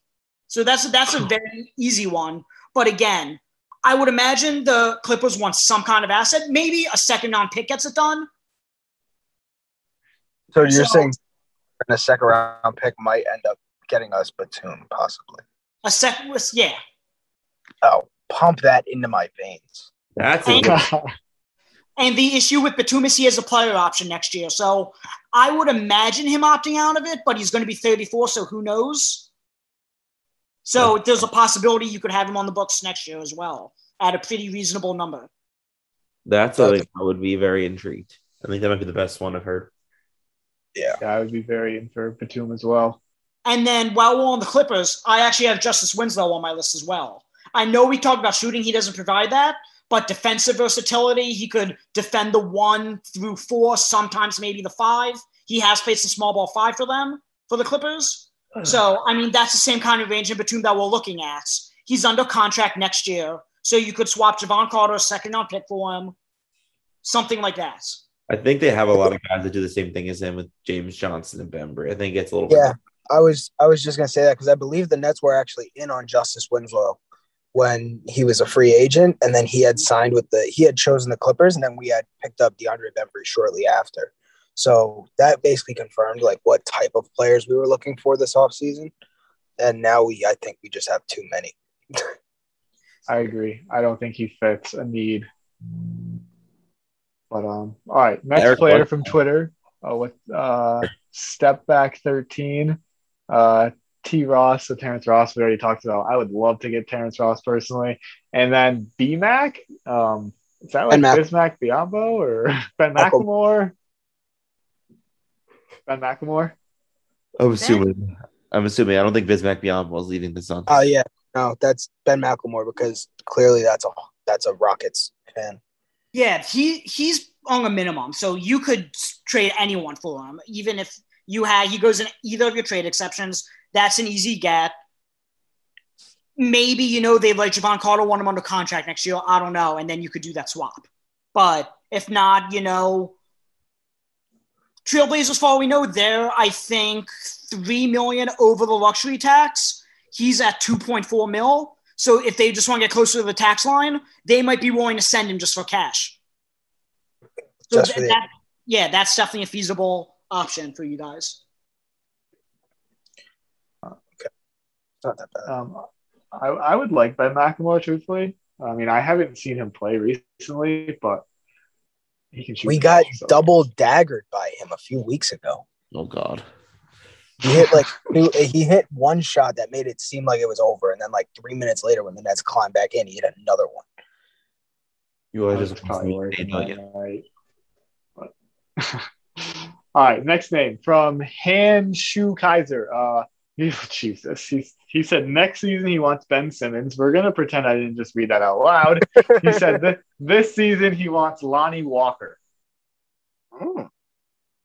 So that's that's a very easy one. But again, I would imagine the Clippers want some kind of asset. Maybe a second round pick gets it done. So you're so, saying a second round pick might end up getting us Batum, possibly. A second, yeah. Oh, pump that into my veins. That's and, a and the issue with Batum is he has a player option next year. So I would imagine him opting out of it, but he's going to be thirty-four, so who knows? So there's a possibility you could have him on the books next year as well at a pretty reasonable number. That's I think I would be very intrigued. I think that might be the best one I've heard. Yeah. yeah I would be very in for Batum as well. And then while we're on the Clippers, I actually have Justice Winslow on my list as well. I know we talked about shooting. He doesn't provide that, but defensive versatility, he could defend the one through four, sometimes maybe the five. He has played some small ball five for them, for the Clippers. So, I mean, that's the same kind of range in Batum that we're looking at. He's under contract next year, so you could swap Javon Carter, a second-round pick for him, something like that. I think they have a lot of guys that do the same thing as him with James Johnson and Bembry. I think it's a little yeah, bit. Yeah, I was I was just going to say that because I believe the Nets were actually in on Justice Winslow when he was a free agent, and then he had signed with the – he had chosen the Clippers, and then we had picked up DeAndre Bembry shortly after. So that basically confirmed, like, what type of players we were looking for this offseason. And now we, I think we just have too many. I agree. I don't think he fits a need. But, um, all right, next Eric player Gordon. From Twitter uh, with uh, Step Back thirteen, uh, T. Ross, so Terrence Ross we already talked about. I would love to get Terrence Ross personally. And then B-Mac, um, is that like Bismack Biyombo or Ben McLemore? Ben McLemore? I'm assuming. I'm assuming. I don't think Bismack Biyombo was leading this on. Oh, uh, yeah. No, that's Ben McLemore because clearly that's a that's a Rockets fan. Yeah, he he's on a minimum. So you could trade anyone for him. Even if you had, he goes in either of your trade exceptions, that's an easy get. Maybe, you know, they like Javon Carter, want him under contract next year. I don't know. And then you could do that swap. But if not, you know, Trailblazers, for all we know, they're, I think, three million dollars over the luxury tax. He's at two point four mil. So if they just want to get closer to the tax line, they might be willing to send him just for cash. So just that, for that, yeah, that's definitely a feasible option for you guys. Okay. Not that bad. Um, I, I would like Ben McLemore, truthfully. I mean, I haven't seen him play recently, but we got him, so. double daggered by him a few weeks ago. Oh God! He hit like he hit one shot that made it seem like it was over, and then like three minutes later, when the Nets climbed back in, he hit another one. You are just probably working right. All right, next name from Han Shu Kaiser. Uh, Jesus, he's. He said next season he wants Ben Simmons. We're going to pretend I didn't just read that out loud. He said th- this season he wants Lonnie Walker. Oh.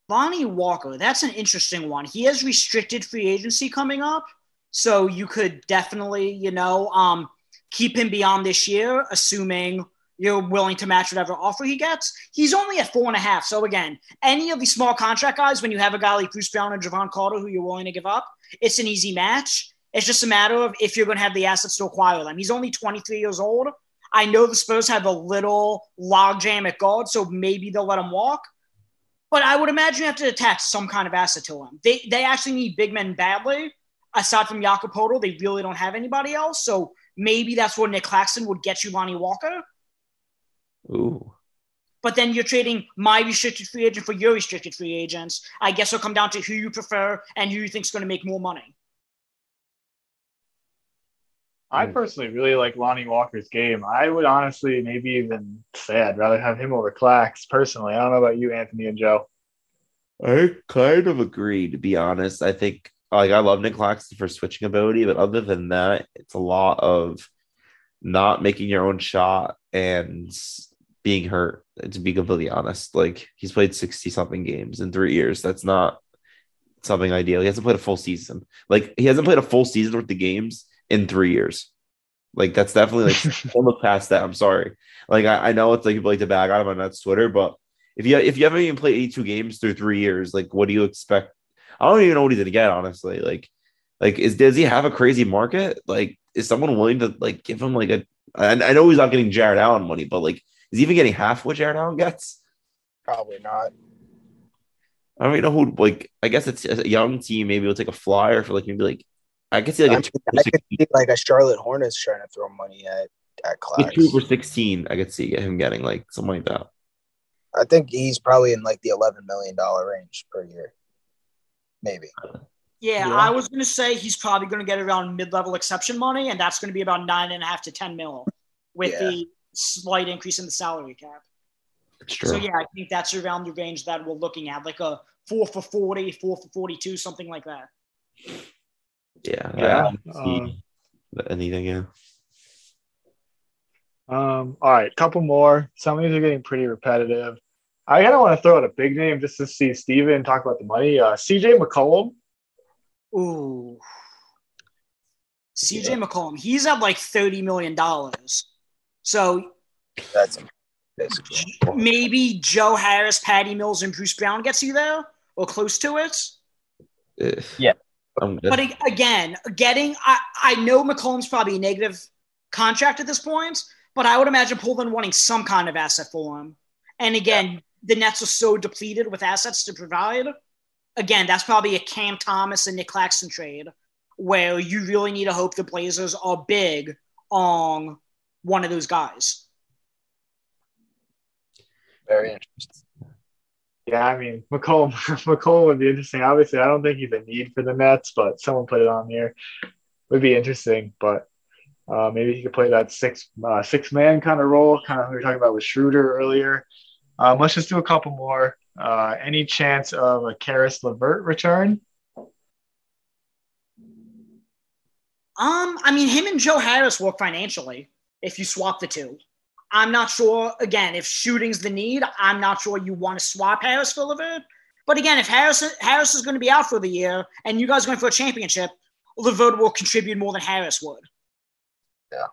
Lonnie Walker, that's an interesting one. He has restricted free agency coming up, so you could definitely, you know, um, keep him beyond this year, assuming you're willing to match whatever offer he gets. He's only at four and a half. So, again, any of these small contract guys, when you have a guy like Bruce Brown and Javon Carter who you're willing to give up, it's an easy match. It's just a matter of if you're going to have the assets to acquire them. He's only twenty-three years old. I know the Spurs have a little logjam at guard, so maybe they'll let him walk. But I would imagine you have to attach some kind of asset to him. They they actually need big men badly. Aside from Jakob Poeltl, they really don't have anybody else. So maybe that's where Nick Claxton would get you Lonnie Walker. Ooh. But then you're trading my restricted free agent for your restricted free agents. I guess it'll come down to who you prefer and who you think is going to make more money. I personally really like Lonnie Walker's game. I would honestly maybe even say I'd rather have him over Clax personally. I don't know about you, Anthony and Joe. I kind of agree, to be honest. I think like I love Nick Claxton for switching ability, but other than that, it's a lot of not making your own shot and being hurt, to be completely honest. Like he's played sixty-something games in three years. That's not something ideal. He hasn't played a full season. Like he hasn't played a full season worth of games in three years. Like that's definitely like almost past that. I'm sorry. Like I, I know it's like people like to bag on him on Nets Twitter, but if you if you haven't even played eighty-two games through three years, like what do you expect? I don't even know what he's gonna get, honestly. Like Like, is does he have a crazy market? Like, is someone willing to like give him like a? I, I know he's not getting Jared Allen money, but like, is he even getting half what Jared Allen gets? Probably not. I don't even know who. Like, I guess it's a young team. Maybe we'll take a flyer for like maybe like. I could see like I, a mean, I could see like a Charlotte Hornets trying to throw money at at Clax. Two for sixteen, I could see him getting like something like that. I think he's probably in like the eleven million dollar range per year, maybe. Yeah, yeah, I was gonna say he's probably gonna get around mid level exception money, and that's gonna be about nine and a half to ten mil, with yeah. the slight increase in the salary cap. It's true. So yeah, I think that's around the range that we're looking at, like a four for forty, four for forty-two, something like that. Yeah. yeah. Um, anything, yeah. Um, all right, couple more. Some of these are getting pretty repetitive. I kind of want to throw out a big name just to see Steven talk about the money. Uh, C J McCollum. Ooh. C J yeah. McCollum. He's at like thirty million dollars. So that's, that's maybe Joe Harris, Patty Mills, and Bruce Brown gets you there or close to it. Uh, yeah. But again, getting I, – I know McCollum's probably a negative contract at this point, but I would imagine Portland wanting some kind of asset for him. And again, yeah. the Nets are so depleted with assets to provide. Again, that's probably a Cam Thomas and Nick Claxton trade where you really need to hope the Blazers are big on one of those guys. Very interesting. Yeah, I mean, McCollum, McCollum would be interesting. Obviously, I don't think he's a need for the Nets, but someone put it on here. Would be interesting, but uh, maybe he could play that six, uh, six-man kind of role, kind of we were talking about with Schroeder earlier. Um, let's just do a couple more. Uh, any chance of a Karis LeVert return? Um, I mean, him and Joe Harris work financially if you swap the two. I'm not sure, again, if shooting's the need, I'm not sure you want to swap Harris for LeVert. But again, if Harris Harris is going to be out for the year and you guys are going for a championship, LeVert will contribute more than Harris would. Yeah.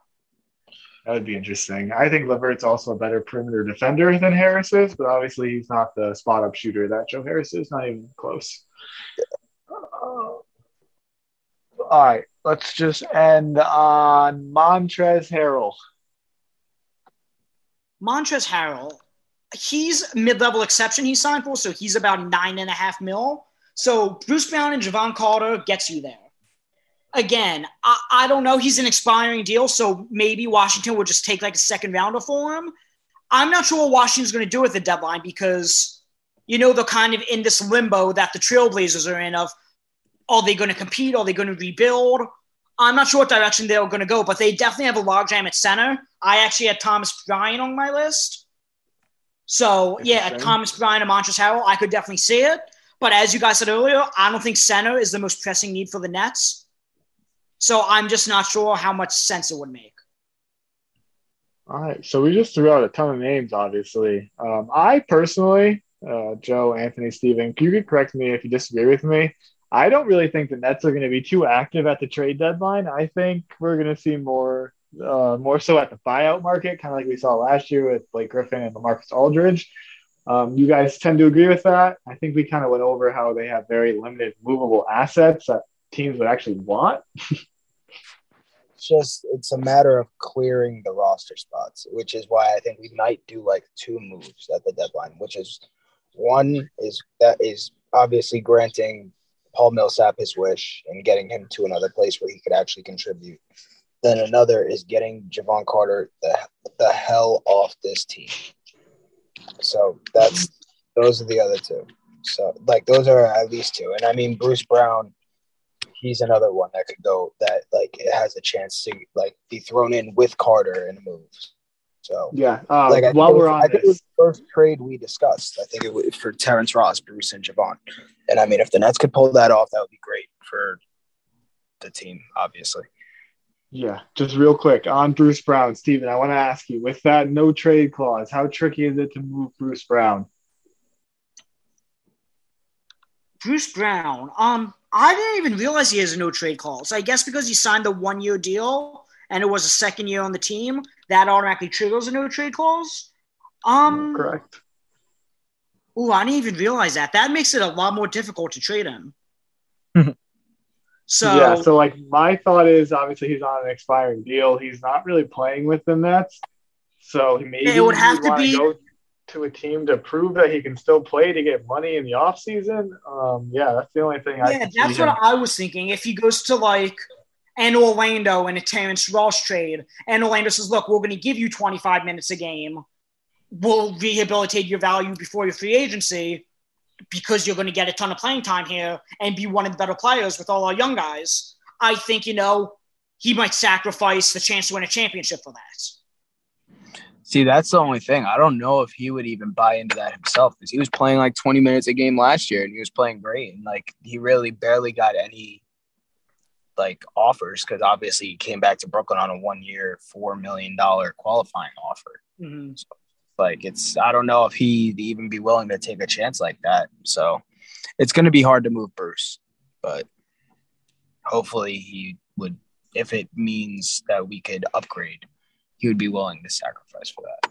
That would be interesting. I think LeVert's also a better perimeter defender than Harris is, but obviously he's not the spot-up shooter that Joe Harris is, not even close. All right, let's just end on Montrezl Harrell. Montrezl Harrell, he's mid-level exception he signed for, so he's about nine and a half mil. So Bruce Brown and Javon Carter gets you there. Again, I, I don't know. He's an expiring deal, so maybe Washington will just take like a second rounder for him. I'm not sure what Washington's going to do at the deadline because, you know, they're kind of in this limbo that the Trailblazers are in of, are they going to compete? Are they going to rebuild? I'm not sure what direction they're going to go, but they definitely have a logjam at center. I actually had Thomas Bryant on my list. So, yeah, Thomas Bryant and Montrezl Harrell, I could definitely see it. But as you guys said earlier, I don't think center is the most pressing need for the Nets. So I'm just not sure how much sense it would make. All right. So we just threw out a ton of names, obviously. Um, I personally, uh, Joe, Anthony, Steven, you could correct me if you disagree with me. I don't really think the Nets are going to be too active at the trade deadline. I think we're going to see more uh, more so at the buyout market, kind of like we saw last year with Blake Griffin and LaMarcus Aldridge. Um, you guys tend to agree with that. I think we kind of went over how they have very limited movable assets that teams would actually want. It's just it's a matter of clearing the roster spots, which is why I think we might do like two moves at the deadline, which is one is that is obviously granting – Paul Millsap his wish and getting him to another place where he could actually contribute. Then another is getting Javon Carter the, the hell off this team. So that's those are the other two. So like those are at least two. And I mean Bruce Brown, he's another one that could go that like it has a chance to like be thrown in with Carter in a move. So yeah, um, like I while was, we're on I think this. It was the first trade we discussed. I think it was for Terrence Ross, Bruce, and Javon. And I mean, if the Nets could pull that off, that would be great for the team, obviously. Yeah, just real quick on Bruce Brown, Steven, I want to ask you with that no trade clause, how tricky is it to move Bruce Brown? Bruce Brown, um, I didn't even realize he has a no trade clause. I guess because he signed the one year deal and it was a second year on the team, that automatically triggers a no trade clause. Um, Correct. Ooh, I didn't even realize that. That makes it a lot more difficult to trade him. So yeah, so like my thought is obviously he's on an expiring deal. He's not really playing with the Nets, so maybe it would have to be go to a team to prove that he can still play to get money in the offseason. Um, yeah, that's the only thing. Yeah, I Yeah, that's what him. I was thinking. If he goes to like an Orlando in a Terrence Ross trade, and Orlando says, "Look, we're going to give you twenty-five minutes a game. We'll rehabilitate your value before your free agency." Because you're going to get a ton of playing time here and be one of the better players with all our young guys, I think, you know, he might sacrifice the chance to win a championship for that. See, that's the only thing. I don't know if he would even buy into that himself because he was playing like twenty minutes a game last year and he was playing great. And like, he really barely got any like offers because obviously he came back to Brooklyn on a one year, four million dollars qualifying offer. Mm-hmm. So, Like it's, I don't know if he'd even be willing to take a chance like that. So it's going to be hard to move Bruce, but hopefully he would, if it means that we could upgrade, he would be willing to sacrifice for that.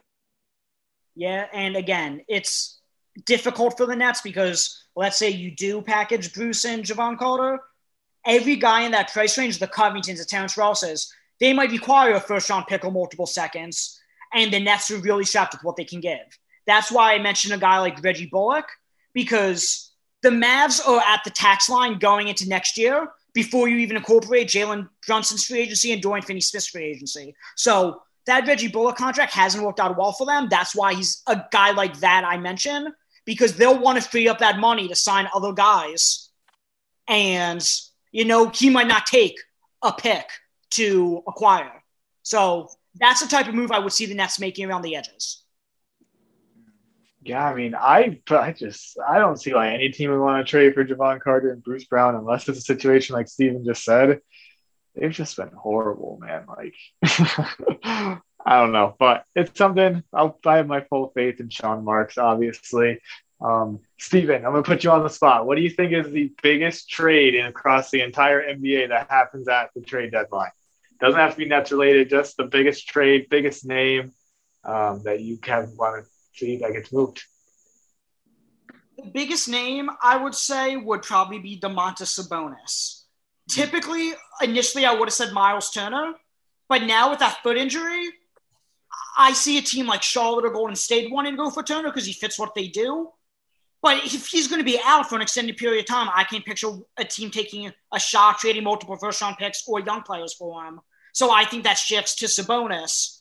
Yeah. And again, it's difficult for the Nets because let's say you do package Bruce and Javon Carter, every guy in that price range, the Covingtons, the Terrence Rosses, they might require a first round pick or multiple seconds. And the Nets are really strapped with what they can give. That's why I mentioned a guy like Reggie Bullock, because the Mavs are at the tax line going into next year before you even incorporate Jalen Brunson's free agency and Dorian Finney-Smith's free agency. So that Reggie Bullock contract hasn't worked out well for them. That's why he's a guy like that I mentioned, because they'll want to free up that money to sign other guys. And, you know, he might not take a pick to acquire. So that's the type of move I would see the Nets making around the edges. Yeah, I mean, I I just I don't see why any team would want to trade for Javon Carter and Bruce Brown unless it's a situation like Steven just said. They've just been horrible, man. Like, I don't know, but it's something. I'll, I have my full faith in Sean Marks, obviously. Um, Steven, I'm going to put you on the spot. What do you think is the biggest trade in, across the entire N B A that happens at the trade deadline? Doesn't have to be Nets related, just the biggest trade, biggest name um, that you can want to see that gets moved. The biggest name I would say would probably be Domantas Sabonis. Typically, initially I would have said Miles Turner, but now with that foot injury, I see a team like Charlotte or Golden State wanting to go for Turner because he fits what they do. But if he's going to be out for an extended period of time, I can't picture a team taking a shot, trading multiple first-round picks or young players for him. So I think that shifts to Sabonis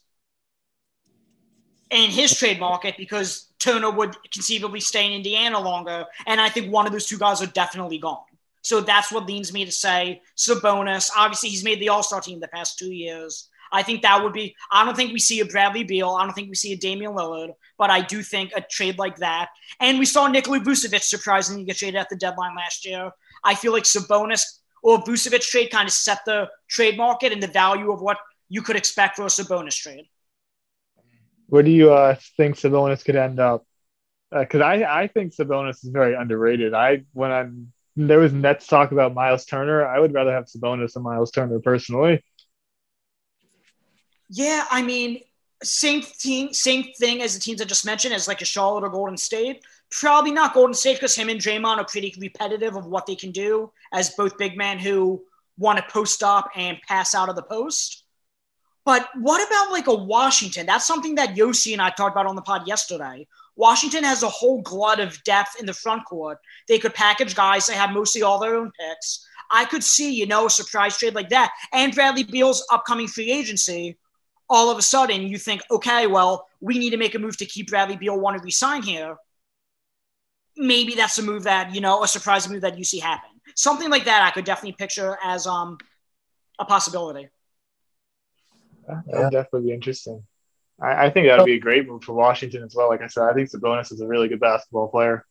and his trade market because Turner would conceivably stay in Indiana longer, and I think one of those two guys are definitely gone. So that's what leans me to say Sabonis. Obviously, he's made the All-Star team the past two years. I think that would be – I don't think we see a Bradley Beal. I don't think we see a Damian Lillard. But I do think a trade like that – and we saw Nikola Vucevic surprisingly get traded at the deadline last year. I feel like Sabonis or Vucevic trade kind of set the trade market and the value of what you could expect for a Sabonis trade. Where do you uh, think Sabonis could end up? Because uh, I, I think Sabonis is very underrated. I when I'm, there was Nets talk about Miles Turner, I would rather have Sabonis than Miles Turner personally. Yeah, I mean, same thing, same thing as the teams I just mentioned, as like a Charlotte or Golden State. Probably not Golden State because him and Draymond are pretty repetitive of what they can do as both big men who want to post up and pass out of the post. But what about like a Washington? That's something that Yossi and I talked about on the pod yesterday. Washington has a whole glut of depth in the front court. They could package guys. They have mostly all their own picks. I could see, you know, a surprise trade like that. And Bradley Beal's upcoming free agency – all of a sudden you think, okay, well, we need to make a move to keep Bradley Beal, want to resign here. Maybe that's a move that, you know, a surprise move that you see happen. Something like that I could definitely picture as um, a possibility. Yeah, that would definitely be interesting. I, I think that would be a great move for Washington as well. Like I said, I think Sabonis is a really good basketball player.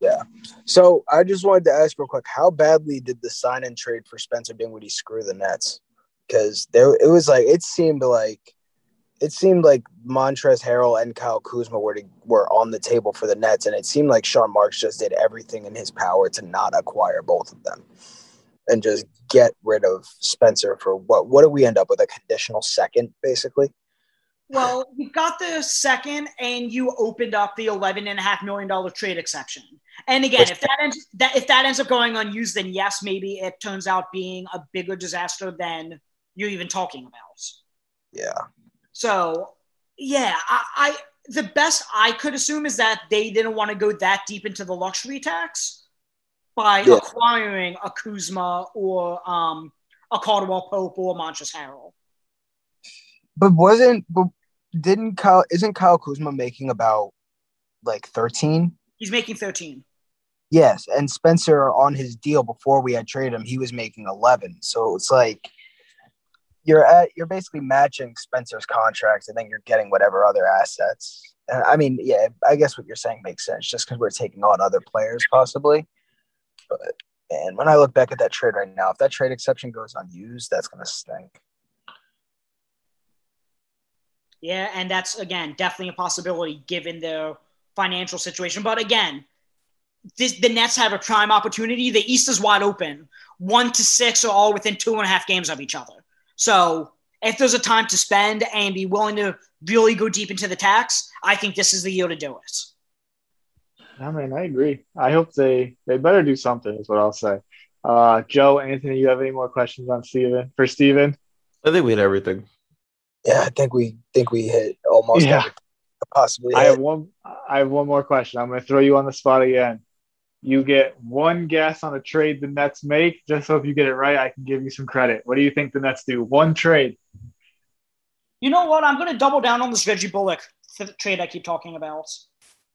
Yeah. So I just wanted to ask real quick, how badly did the sign and trade for Spencer Dinwiddie screw the Nets? Because there, it was like it seemed like it seemed like Montrezl Harrell and Kyle Kuzma were to, were on the table for the Nets, and it seemed like Sean Marks just did everything in his power to not acquire both of them, and just get rid of Spencer for what? What do we end up with? A conditional second, basically. Well, you got the second, and you opened up the eleven and a half million dollar trade exception, And again, Which, if that ends that if that ends up going unused, then yes, maybe it turns out being a bigger disaster than you're even talking about. Yeah. So, yeah, I, I the best I could assume is that they didn't want to go that deep into the luxury tax by yeah. acquiring a Kuzma or um, a Caldwell Pope or Montrezl Harrell. But wasn't but didn't Kyle isn't Kyle Kuzma making about like thirteen? He's making thirteen. Yes, and Spencer on his deal before we had traded him, he was making eleven. So it's like you're at you're basically matching Spencer's contract, and then you're getting whatever other assets. And I mean, yeah, I guess what you're saying makes sense, just because we're taking on other players possibly. But man, when I look back at that trade right now, if that trade exception goes unused, that's gonna stink. Yeah, and that's, again, definitely a possibility given their financial situation. But, again, this, the Nets have a prime opportunity. The East is wide open. One to six are all within two and a half games of each other. So if there's a time to spend and be willing to really go deep into the tax, I think this is the year to do it. I mean, I agree. I hope they, they better do something is what I'll say. Uh, Joe, Anthony, you have any more questions on Steven? For Steven? I think we had everything. Yeah, I think we think we hit almost yeah. everything possibly. I hit. have one. I have one more question. I'm going to throw you on the spot again. You get one guess on a trade the Nets make. Just so if you get it right, I can give you some credit. What do you think the Nets do? One trade. You know what? I'm going to double down on this Reggie Bullock trade I keep talking about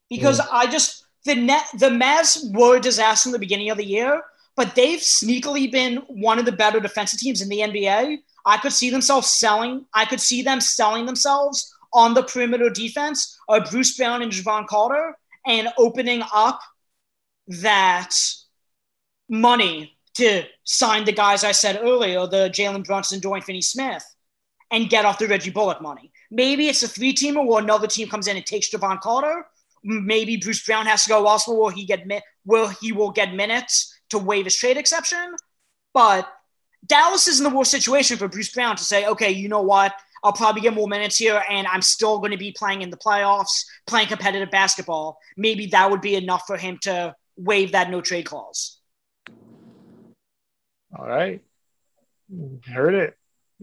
because mm. I just the net the Mavs were a disaster in the beginning of the year, but they've sneakily been one of the better defensive teams in the N B A. I could see themselves selling. I could see them selling themselves on the perimeter defense of Bruce Brown and Javon Carter and opening up that money to sign the guys I said earlier, the Jalen Brunson, Dorian Finney-Smith, and get off the Reggie Bullock money. Maybe it's a three-teamer where another team comes in and takes Javon Carter. Maybe Bruce Brown has to go elsewhere where he get where he will get minutes to waive his trade exception, but Dallas isn't the worst situation for Bruce Brown to say, okay, you know what, I'll probably get more minutes here and I'm still going to be playing in the playoffs, playing competitive basketball. Maybe that would be enough for him to waive that no-trade clause. All right. Heard it.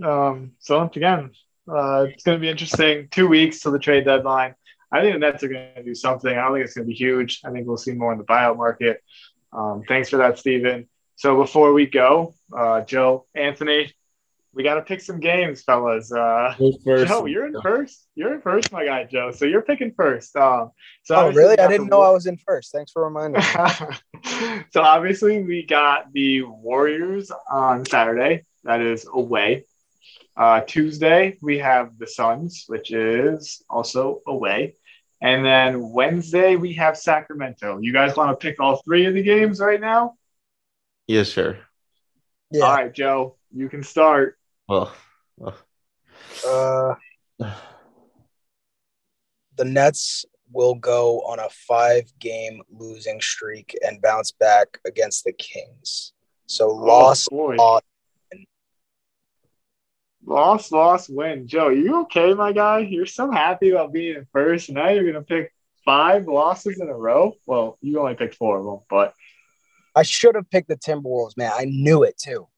Um, so once again, uh, it's going to be interesting. Two weeks till the trade deadline. I think the Nets are going to do something. I don't think it's going to be huge. I think we'll see more in the buyout market. Um, thanks for that, Steven. So before we go, uh, Joe, Anthony, we got to pick some games, fellas. Uh, Joe, you're in first. You're in first, my guy, Joe. So you're picking first. Um, so oh, really? I didn't know I was in first. Thanks for reminding me. So obviously we got the Warriors on Saturday. That is away. Uh, Tuesday, we have the Suns, which is also away. And then Wednesday, we have Sacramento. You guys want to pick all three of the games right now? Yes, sir. Yeah. All right, Joe, you can start. Well, well. Uh, the Nets will go on a five-game losing streak and bounce back against the Kings. So oh, loss, boy. loss, win. Loss, loss, win. Joe, you okay, my guy? You're so happy about being in first, and now you're going to pick five losses in a row? Well, you only picked four of them, but – I should have picked the Timberwolves, man. I knew it too.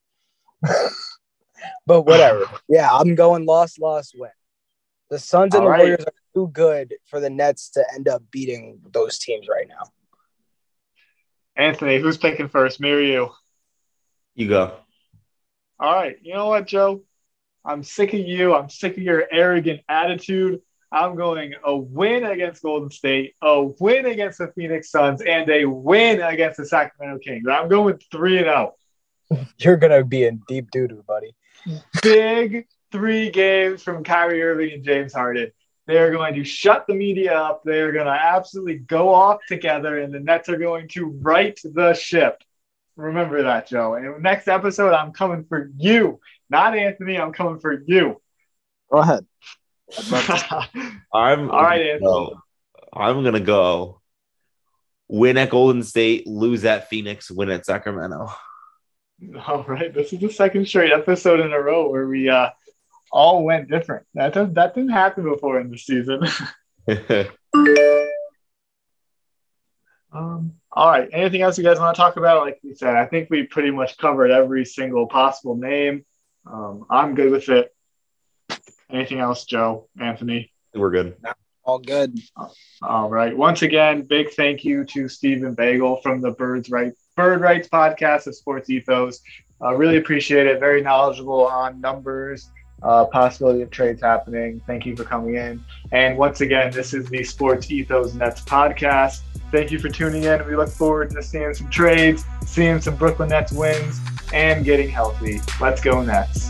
But whatever. Yeah, I'm going loss, loss, win. The Suns and All the right. Warriors are too good for the Nets to end up beating those teams right now. Anthony, who's picking first? Me or you? You go. All right. You know what, Joe? I'm sick of you. I'm sick of your arrogant attitude. I'm going a win against Golden State, a win against the Phoenix Suns, and a win against the Sacramento Kings. I'm going three and oh. You're going to be in deep doo-doo, buddy. Big three games from Kyrie Irving and James Harden. They are going to shut the media up. They are going to absolutely go off together, and the Nets are going to right the ship. Remember that, Joe. And next episode, I'm coming for you. Not Anthony, I'm coming for you. Go ahead. I'm all right. Go, I'm gonna go win at Golden State, lose at Phoenix, win at Sacramento. All right, this is the second straight episode in a row where we uh, all went different. That does, that didn't happen before in the season. Um, all right. Anything else you guys want to talk about? Like we said, I think we pretty much covered every single possible name. Um, I'm good with it. Anything else, Joe, Anthony? We're good. All good. All right. Once again, big thank you to Steven Bagell from the Bird Rights, Bird Rights podcast of Sports Ethos. Uh, really appreciate it. Very knowledgeable on numbers, uh, possibility of trades happening. Thank you for coming in. And once again, this is the Sports Ethos Nets podcast. Thank you for tuning in. We look forward to seeing some trades, seeing some Brooklyn Nets wins, and getting healthy. Let's go Nets.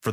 For